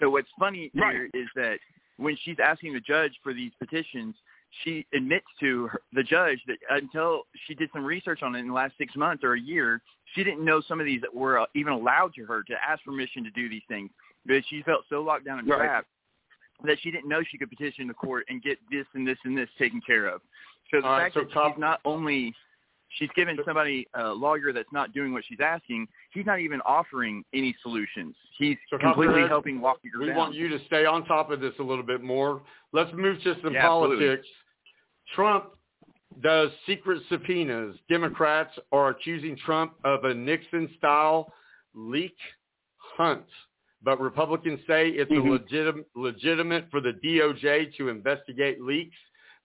So what's funny here is that when she's asking the judge for these petitions, she admits to the judge that until she did some research on it in the last 6 months or a year, she didn't know some of these that were even allowed to her to ask permission to do these things. But she felt so locked down and trapped that she didn't know she could petition the court and get this and this and this taken care of. So the fact that she's not only – she's giving somebody a lawyer that's not doing what she's asking, he's not even offering any solutions. He's completely helping walk her down. We want you to stay on top of this a little bit more. Let's move to some politics. Absolutely. Trump does secret subpoenas. Democrats are accusing Trump of a Nixon-style leak hunt, but Republicans say it's legitimate for the DOJ to investigate leaks.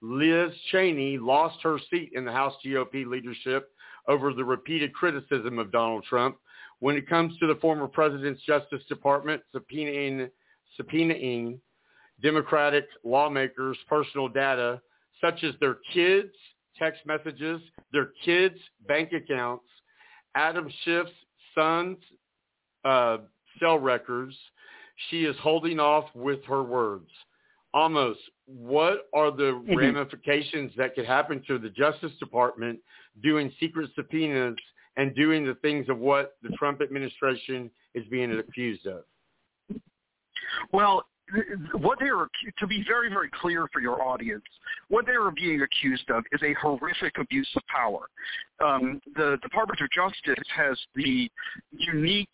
Liz Cheney lost her seat in the House GOP leadership over the repeated criticism of Donald Trump when it comes to the former president's Justice Department subpoenaing Democratic lawmakers' personal data, such as their kids' text messages, their kids' bank accounts, Adam Schiff's son's cell records. She is holding off with her words. Almost, what are the ramifications that could happen to the Justice Department doing secret subpoenas and doing the things of what the Trump administration is being accused of? Well, what they are, to be very, very clear for your audience, what they are being accused of is a horrific abuse of power. The Department of Justice has the unique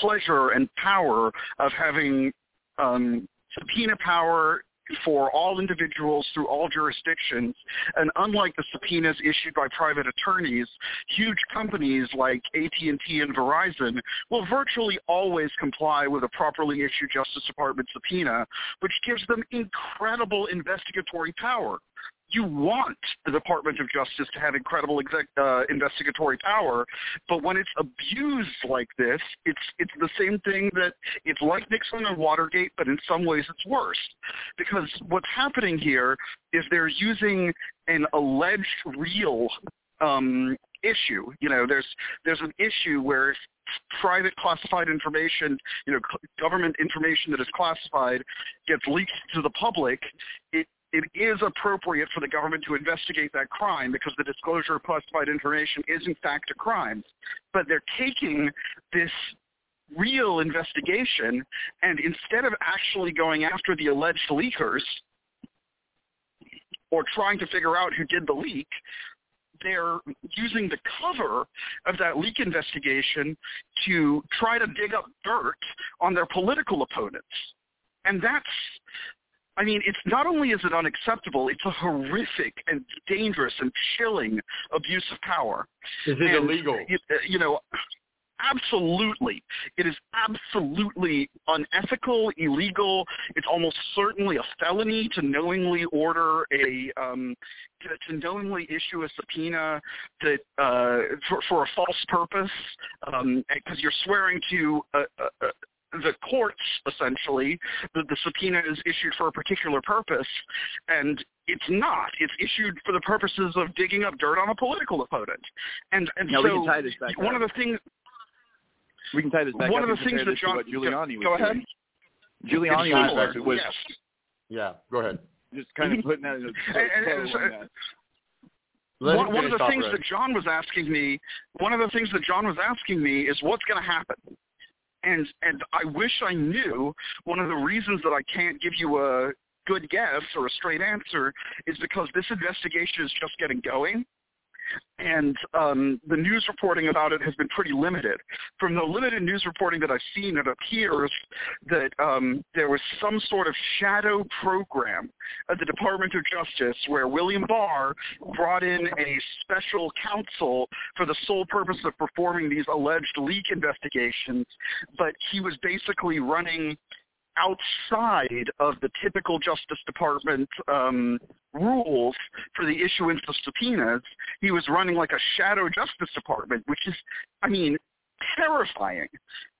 pleasure and power of having subpoena power for all individuals through all jurisdictions, and unlike the subpoenas issued by private attorneys, huge companies like AT&T and Verizon will virtually always comply with a properly issued Justice Department subpoena, which gives them incredible investigatory power. You want the Department of Justice to have incredible investigatory power, but when it's abused like this, it's the same thing that it's like Nixon and Watergate, but in some ways it's worse. Because what's happening here is they're using an alleged real issue. You know, there's an issue where if private classified information, you know, government information that is classified gets leaked to the public, it is appropriate for the government to investigate that crime because the disclosure of classified information is, in fact, a crime. But they're taking this real investigation, and instead of actually going after the alleged leakers or trying to figure out who did the leak, they're using the cover of that leak investigation to try to dig up dirt on their political opponents. And that's... I mean, it's not only is it unacceptable, it's a horrific and dangerous and chilling abuse of power. Is it illegal? You know, absolutely. It is absolutely unethical, illegal. It's almost certainly a felony to knowingly order to knowingly issue a subpoena that for a false purpose, because you're swearing to the courts, essentially, that the subpoena is issued for a particular purpose, and it's not. It's issued for the purposes of digging up dirt on a political opponent. And now so we can tie this back one up. Of the things – We can tie this back one up. One of the things that Giuliani was Go ahead. Giuliani was – yes. Yeah, go ahead. Just kind of putting that in a – One of the things that John was asking me – one of the things that John was asking me is what's going to happen. And I wish I knew. One of the reasons that I can't give you a good guess or a straight answer is because this investigation is just getting going, and the news reporting about it has been pretty limited. From the limited news reporting that I've seen, it appears that there was some sort of shadow program at the Department of Justice where William Barr brought in a special counsel for the sole purpose of performing these alleged leak investigations, but he was basically running outside of the typical Justice Department rules for the issuance of subpoenas. He was running like a shadow Justice Department, which is, I mean, terrifying.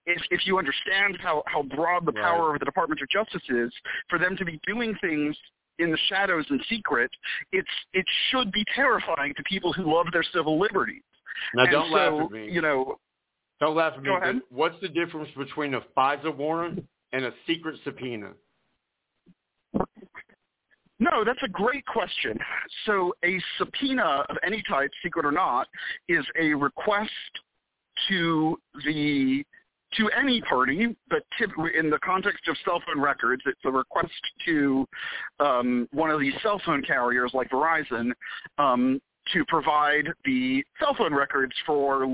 If you understand how broad the power of the Department of Justice is, for them to be doing things in the shadows and secret, it should be terrifying to people who love their civil liberties. Now, and laugh at me. You know, don't laugh at me. But what's the difference between a FISA warrant and a secret subpoena? No, that's a great question. So a subpoena of any type, secret or not, is a request to any party, but in the context of cell phone records, it's a request to one of these cell phone carriers like Verizon to provide the cell phone records for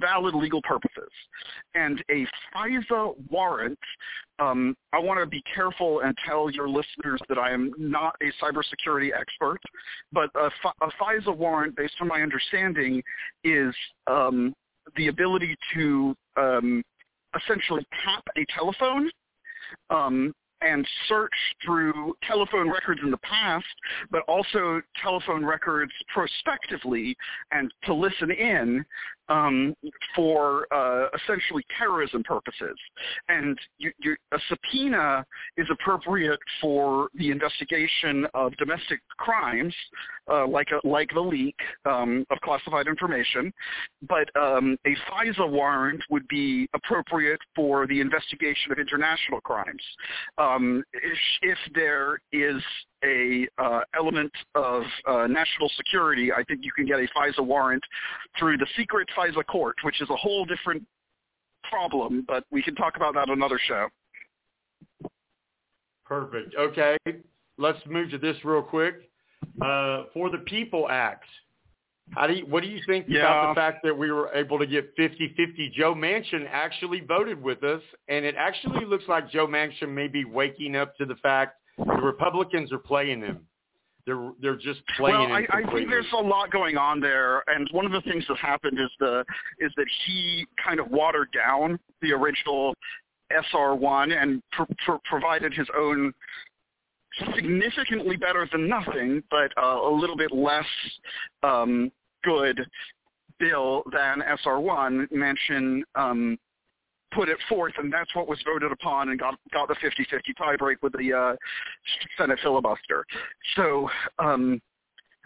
valid legal purposes. And a FISA warrant, I want to be careful and tell your listeners that I am not a cybersecurity expert, but a FISA warrant, based on my understanding, is the ability to essentially tap a telephone and search through telephone records in the past, but also telephone records prospectively, and to listen in for essentially terrorism purposes. And a subpoena is appropriate for the investigation of domestic crimes, like the leak of classified information, but a FISA warrant would be appropriate for the investigation of international crimes. If there is a element of national security, I think you can get a FISA warrant through the secret FISA court, which is a whole different problem, but we can talk about that on another show. Perfect. Okay. Let's move to this real quick. For the People Act. What do you think about the fact that we were able to get 50-50? Joe Manchin actually voted with us, and it actually looks like Joe Manchin may be waking up to the fact the Republicans are playing him. They're just playing him completely. I think there's a lot going on there, and one of the things that happened is that he kind of watered down the original SR1 and provided his own significantly better than nothing, but a little bit less good bill than SR1. Manchin put it forth, and that's what was voted upon and got the 50-50 tiebreak with the Senate filibuster. So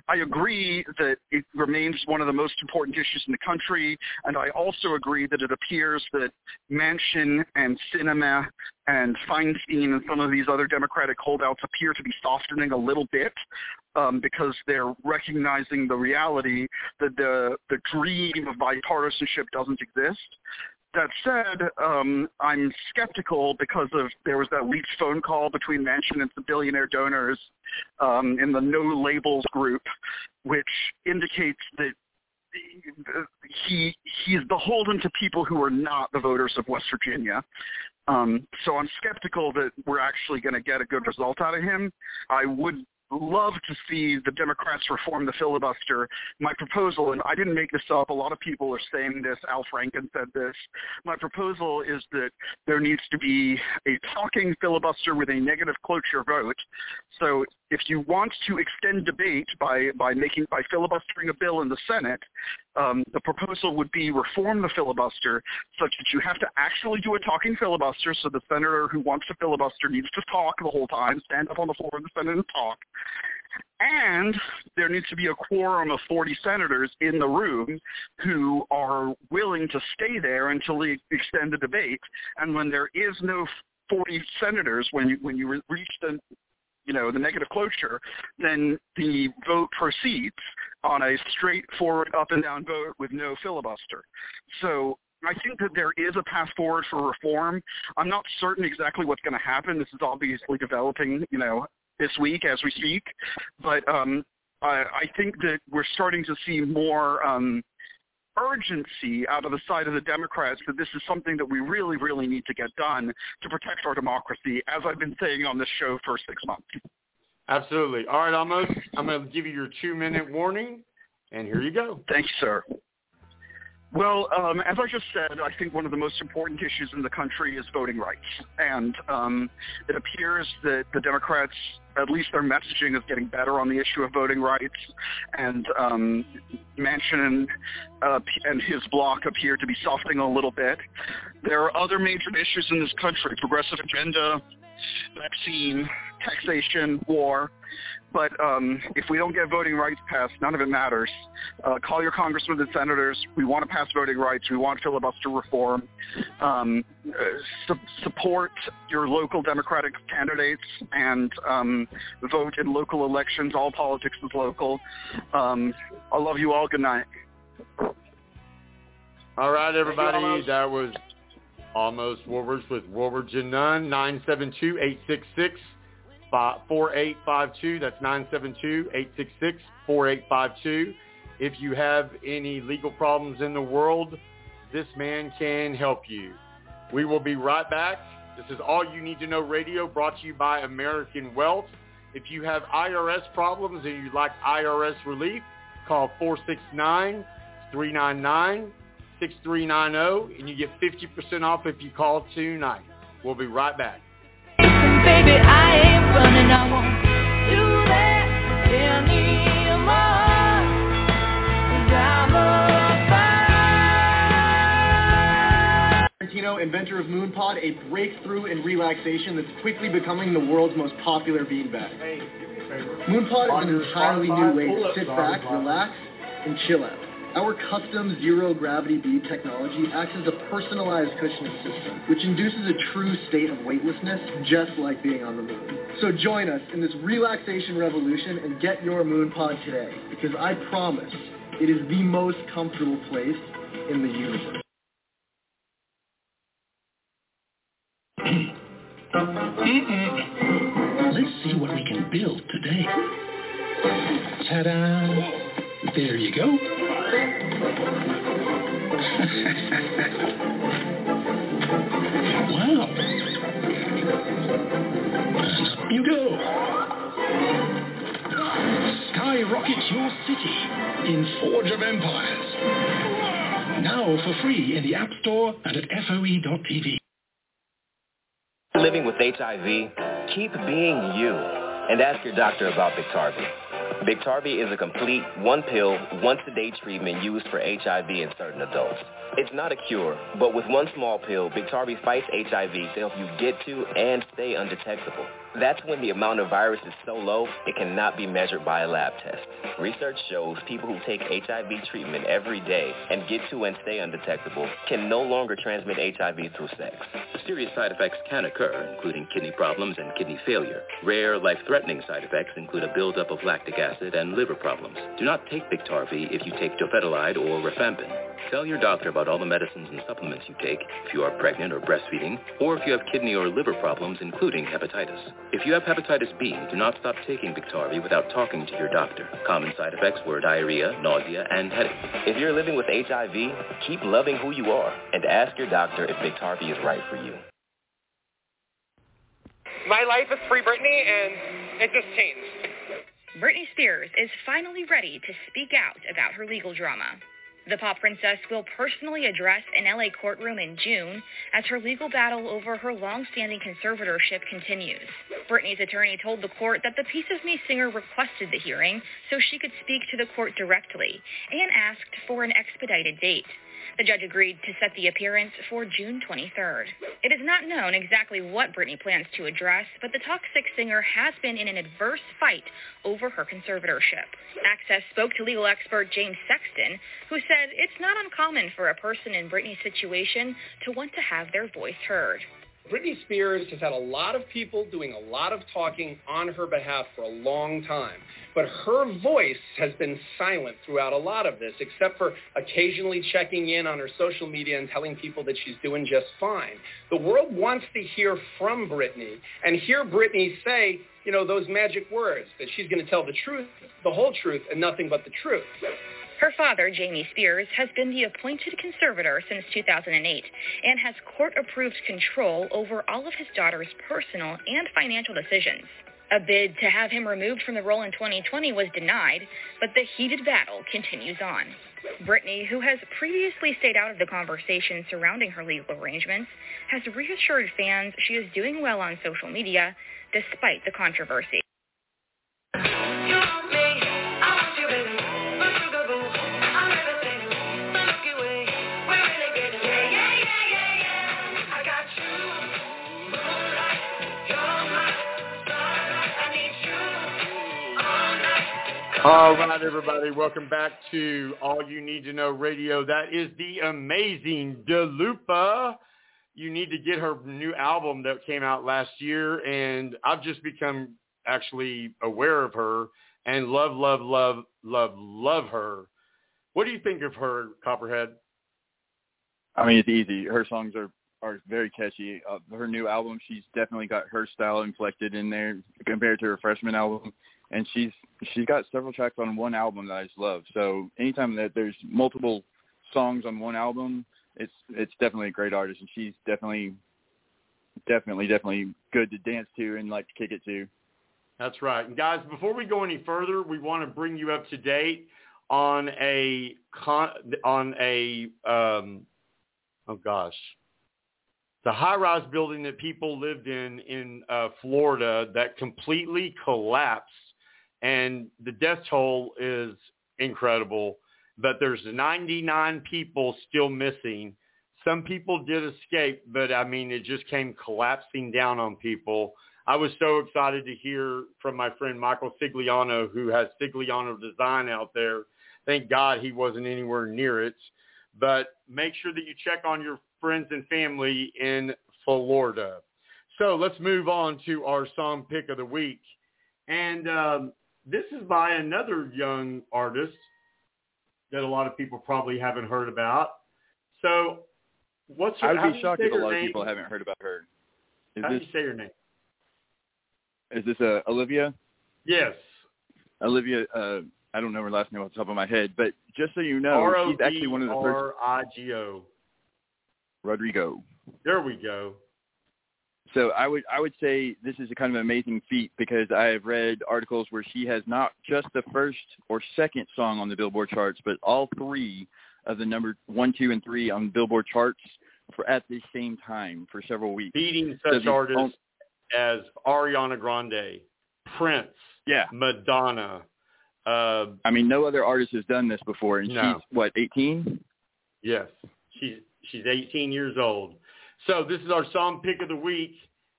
I agree that it remains one of the most important issues in the country, and I also agree that it appears that Manchin and Sinema and Feinstein and some of these other Democratic holdouts appear to be softening a little bit because they're recognizing the reality that the dream of bipartisanship doesn't exist. That said, I'm skeptical because there was that leaked phone call between Manchin and some billionaire donors in the No Labels group, which indicates that he's beholden to people who are not the voters of West Virginia. So I'm skeptical that we're actually going to get a good result out of him. I would love to see the Democrats reform the filibuster. My proposal, and I didn't make this up, a lot of people are saying this, Al Franken said this, my proposal is that there needs to be a talking filibuster with a negative cloture vote. So if you want to extend debate by filibustering a bill in the Senate, the proposal would be reform the filibuster such that you have to actually do a talking filibuster, so the senator who wants to filibuster needs to talk the whole time, stand up on the floor of the Senate and talk. And there needs to be a quorum of 40 senators in the room who are willing to stay there until they extend the debate. And when there is no 40 senators, when you reach the the negative cloture, then the vote proceeds on a straightforward up and down vote with no filibuster. So I think that there is a path forward for reform. I'm not certain exactly what's going to happen. This is obviously developing, this week as we speak. But I think that we're starting to see more urgency out of the side of the Democrats that this is something that we really, really need to get done to protect our democracy, as I've been saying on this show for 6 months. Absolutely. All right, Amos, I'm going to give you your 2-minute warning, and here you go. Thanks, sir. Well, as I just said, I think one of the most important issues in the country is voting rights. And it appears that the Democrats, at least their messaging, is getting better on the issue of voting rights. And Manchin and his bloc appear to be softening a little bit. There are other major issues in this country, progressive agenda, vaccine, taxation, war. But if we don't get voting rights passed, none of it matters. Call your congressmen and senators. We want to pass voting rights. We want filibuster reform. Support your local Democratic candidates and vote in local elections. All politics is local. I love you all. Good night. All right, everybody. That was Almost Woolworths with Woolworths and Nunn, 972-866-4852. That's 972-866-4852. If you have any legal problems in the world, this man can help you. We will be right back. This is All You Need to Know Radio, brought to you by American Wealth. If you have IRS problems and you'd like IRS relief, call 469-399-6390, and you get 50% off if you call tonight. We'll be right back. Inventor of Moonpod, a breakthrough in relaxation that's quickly becoming the world's most popular beanbag. Hey, Moonpod is an entirely new way to sit back, relax, and chill out. Our custom zero-gravity bead technology acts as a personalized cushioning system, which induces a true state of weightlessness, just like being on the moon. So join us in this relaxation revolution and get your Moonpod today, because I promise it is the most comfortable place in the universe. Let's see what we can build today. Ta-da! There you go. Wow! And up you go. Skyrocket your city in Forge of Empires. Now for free in the App Store and at FOE.tv. Living with HIV, keep being you and ask your doctor about Biktarvy. Biktarvy is a complete one-pill, once-a-day treatment used for HIV in certain adults. It's not a cure, but with one small pill, Biktarvy fights HIV to help you get to and stay undetectable. That's when the amount of virus is so low, it cannot be measured by a lab test. Research shows people who take HIV treatment every day and get to and stay undetectable can no longer transmit HIV through sex. Serious side effects can occur, including kidney problems and kidney failure. Rare, life-threatening side effects include a buildup of lactic acid and liver problems. Do not take Biktarvy if you take dofetilide or rifampin. Tell your doctor about all the medicines and supplements you take, if you are pregnant or breastfeeding, or if you have kidney or liver problems, including hepatitis. If you have hepatitis B, do not stop taking Biktarvy without talking to your doctor. Common side effects were diarrhea, nausea, and headache. If you're living with HIV, keep loving who you are and ask your doctor if Biktarvy is right for you. My life is free Britney, and it just changed. Britney Spears is finally ready to speak out about her legal drama. The pop princess will personally address an LA courtroom in June as her legal battle over her long-standing conservatorship continues. Britney's attorney told the court that the Piece of Me singer requested the hearing so she could speak to the court directly and asked for an expedited date. The judge agreed to set the appearance for June 23rd. It is not known exactly what Britney plans to address, but the Toxic singer has been in an adverse fight over her conservatorship. Access spoke to legal expert James Sexton, who said it's not uncommon for a person in Britney's situation to want to have their voice heard. Britney Spears has had a lot of people doing a lot of talking on her behalf for a long time, but her voice has been silent throughout a lot of this, except for occasionally checking in on her social media and telling people that she's doing just fine. The world wants to hear from Britney and hear Britney say, you know, those magic words, that she's going to tell the truth, the whole truth, and nothing but the truth. Her father, Jamie Spears, has been the appointed conservator since 2008 and has court-approved control over all of his daughter's personal and financial decisions. A bid to have him removed from the role in 2020 was denied, but the heated battle continues on. Britney, who has previously stayed out of the conversation surrounding her legal arrangements, has reassured fans she is doing well on social media despite the controversy. All right, everybody, welcome back to All You Need to Know Radio. That is the amazing DeLupa. You need to get her new album that came out last year, and I've just become actually aware of her and love her. What do you think of her, Copperhead? I mean, it's easy. Her songs are very catchy. Her new album, she's definitely got her style inflected in there compared to her freshman album. And she's got several tracks on one album that I just love. So anytime that there's multiple songs on one album, it's definitely a great artist, and she's definitely good to dance to and like to kick it to. That's right. And guys, before we go any further, we want to bring you up to date on a the high-rise building that people lived in Florida that completely collapsed, and the death toll is incredible. But there's 99 people still missing. Some people did escape, but, I mean, it just came collapsing down on people. I was so excited to hear from my friend Michael Sigliano, who has Sigliano Design out there. Thank God he wasn't anywhere near it. But make sure that you check on your friends and family in Florida. So let's move on to our song pick of the week. And this is by another young artist that a lot of people probably haven't heard about. So what's her name? I would be shocked if a lot of people haven't heard about her. How do you say her name? Is this Olivia? Yes. Olivia, I don't know her last name off the top of my head, but just so you know, she's actually one of the first. R-I-G-O. Rodrigo. There we go. So I would say this is a kind of amazing feat, because I have read articles where she has not just the first or second song on the Billboard charts, but all three of the number 1, 2, and 3 on Billboard charts at the same time for several weeks. Beating such artists as Ariana Grande, Prince, Madonna. I mean, no other artist has done this before. And she's, what, 18? Yes, she's 18 years old. So this is our song pick of the week,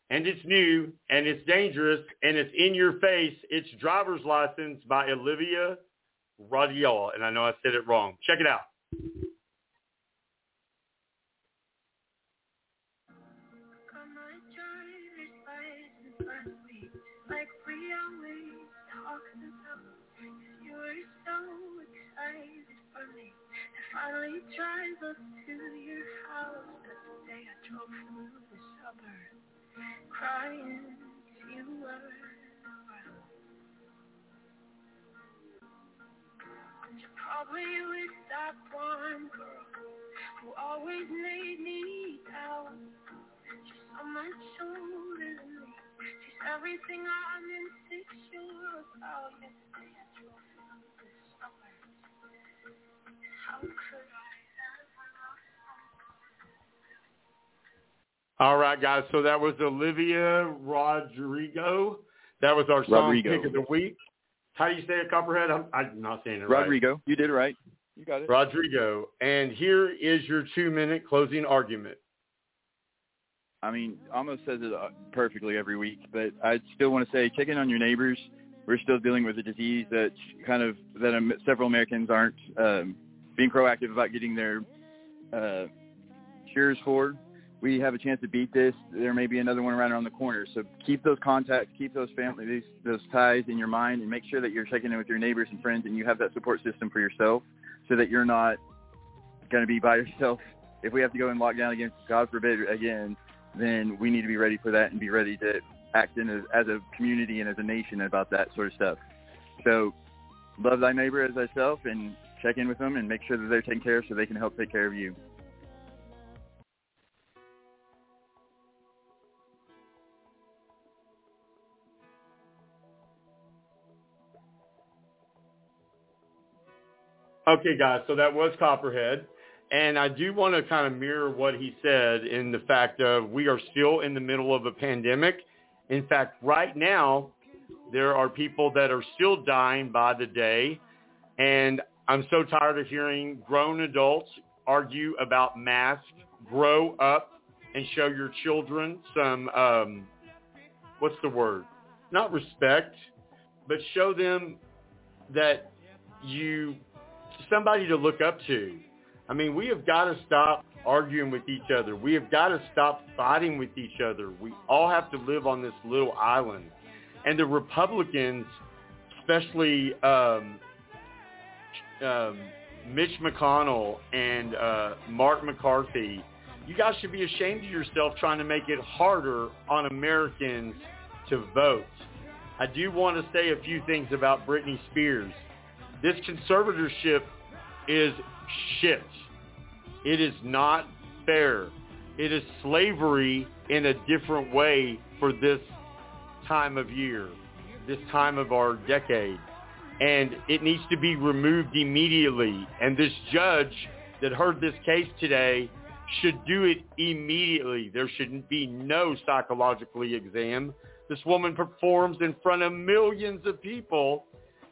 and it's new, and it's dangerous, and it's in your face. It's Driver's License by Olivia Rodrigo, and I know I said it wrong. Check it out. Finally drive up to your house. That's the day I drove from the suburbs, crying you were around. And you're probably with that one girl who always made me doubt. She's so much older than me. She's everything I'm insecure about. That's the day I drove from the suburbs. All right, guys. So that was Olivia Rodrigo. That was our song pick of the week. How do you say it, Copperhead? I'm not saying it right. Rodrigo. You did it right. You got it. Rodrigo. And here is your 2-minute closing argument. I mean, almost says it perfectly every week, but I still want to say check in on your neighbors. We're still dealing with a disease that several Americans aren't being proactive about getting their cures for. We have a chance to beat this. There may be another one around the corner. So keep those contacts, keep those families, those ties in your mind, and make sure that you're checking in with your neighbors and friends, and you have that support system for yourself, so that you're not going to be by yourself. If we have to go in lockdown again, God forbid, again, then we need to be ready for that and be ready to act as a community and as a nation about that sort of stuff. So love thy neighbor as thyself, and check in with them and make sure that they're taken care of so they can help take care of you. Okay, guys, so that was Copperhead. And I do want to kind of mirror what he said in the fact of we are still in the middle of a pandemic. In fact, right now, there are people that are still dying by the day. And I'm so tired of hearing grown adults argue about masks. Grow up and show your children some, what's the word? Not respect, but show them that somebody to look up to. I mean, we have got to stop arguing with each other. We have got to stop fighting with each other. We all have to live on this little island. And the Republicans, especially Mitch McConnell and Mark McCarthy, you guys should be ashamed of yourself trying to make it harder on Americans to vote. I do want to say a few things about Britney Spears. This conservatorship is shit. It is not fair. It is slavery in a different way for this time of year, this time of our decade. And it needs to be removed immediately. And this judge that heard this case today should do it immediately. There shouldn't be no psychological exam. This woman performs in front of millions of people,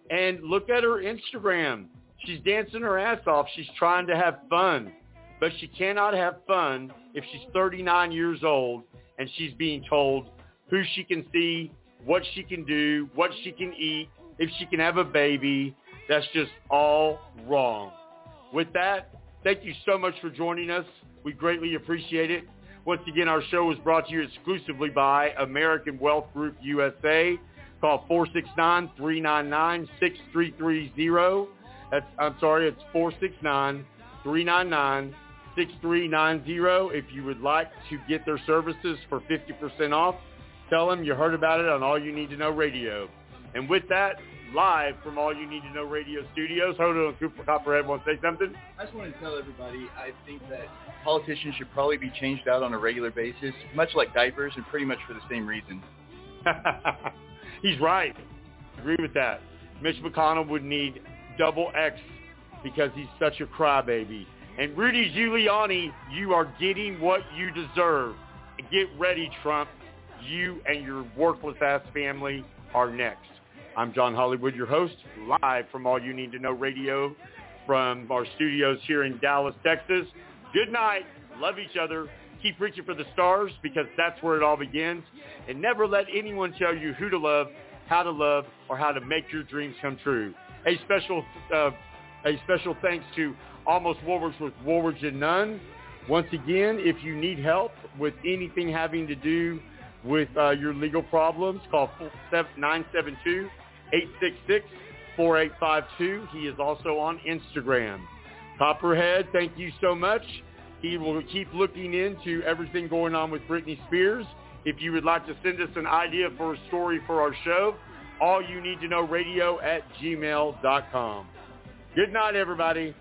and look at her Instagram. She's dancing her ass off. She's trying to have fun, but she cannot have fun if she's 39 years old and she's being told who she can see, what she can do, what she can eat, if she can have a baby. That's just all wrong. With that, thank you so much for joining us. We greatly appreciate it. Once again, our show is brought to you exclusively by American Wealth Group USA. Call 469-399-6330. It's 469-399-6390 if you would like to get their services for 50% off. Tell them you heard about it on All You Need to Know Radio. And with that, live from All You Need to Know Radio Studios, hold on, Cooper Copperhead wants to say something. I just wanted to tell everybody, I think that politicians should probably be changed out on a regular basis, much like diapers, and pretty much for the same reason. He's right. I agree with that. Mitch McConnell would need double X because he's such a crybaby. And Rudy Giuliani, you are getting what you deserve. Get ready, Trump. You and your worthless-ass family are next. I'm John Hollywood, your host, live from All You Need to Know Radio from our studios here in Dallas, Texas. Good night. Love each other. Keep reaching for the stars because that's where it all begins. And never let anyone tell you who to love, how to love, or how to make your dreams come true. A special thanks to Almost Woolworths with Woolworths and Nunn. Once again, if you need help with anything having to do with your legal problems, call 972-866-4852. He is also on Instagram. Copperhead, thank you so much. He will keep looking into everything going on with Britney Spears. If you would like to send us an idea for a story for our show, allyounneedtoknowradio@gmail.com. Good night, everybody.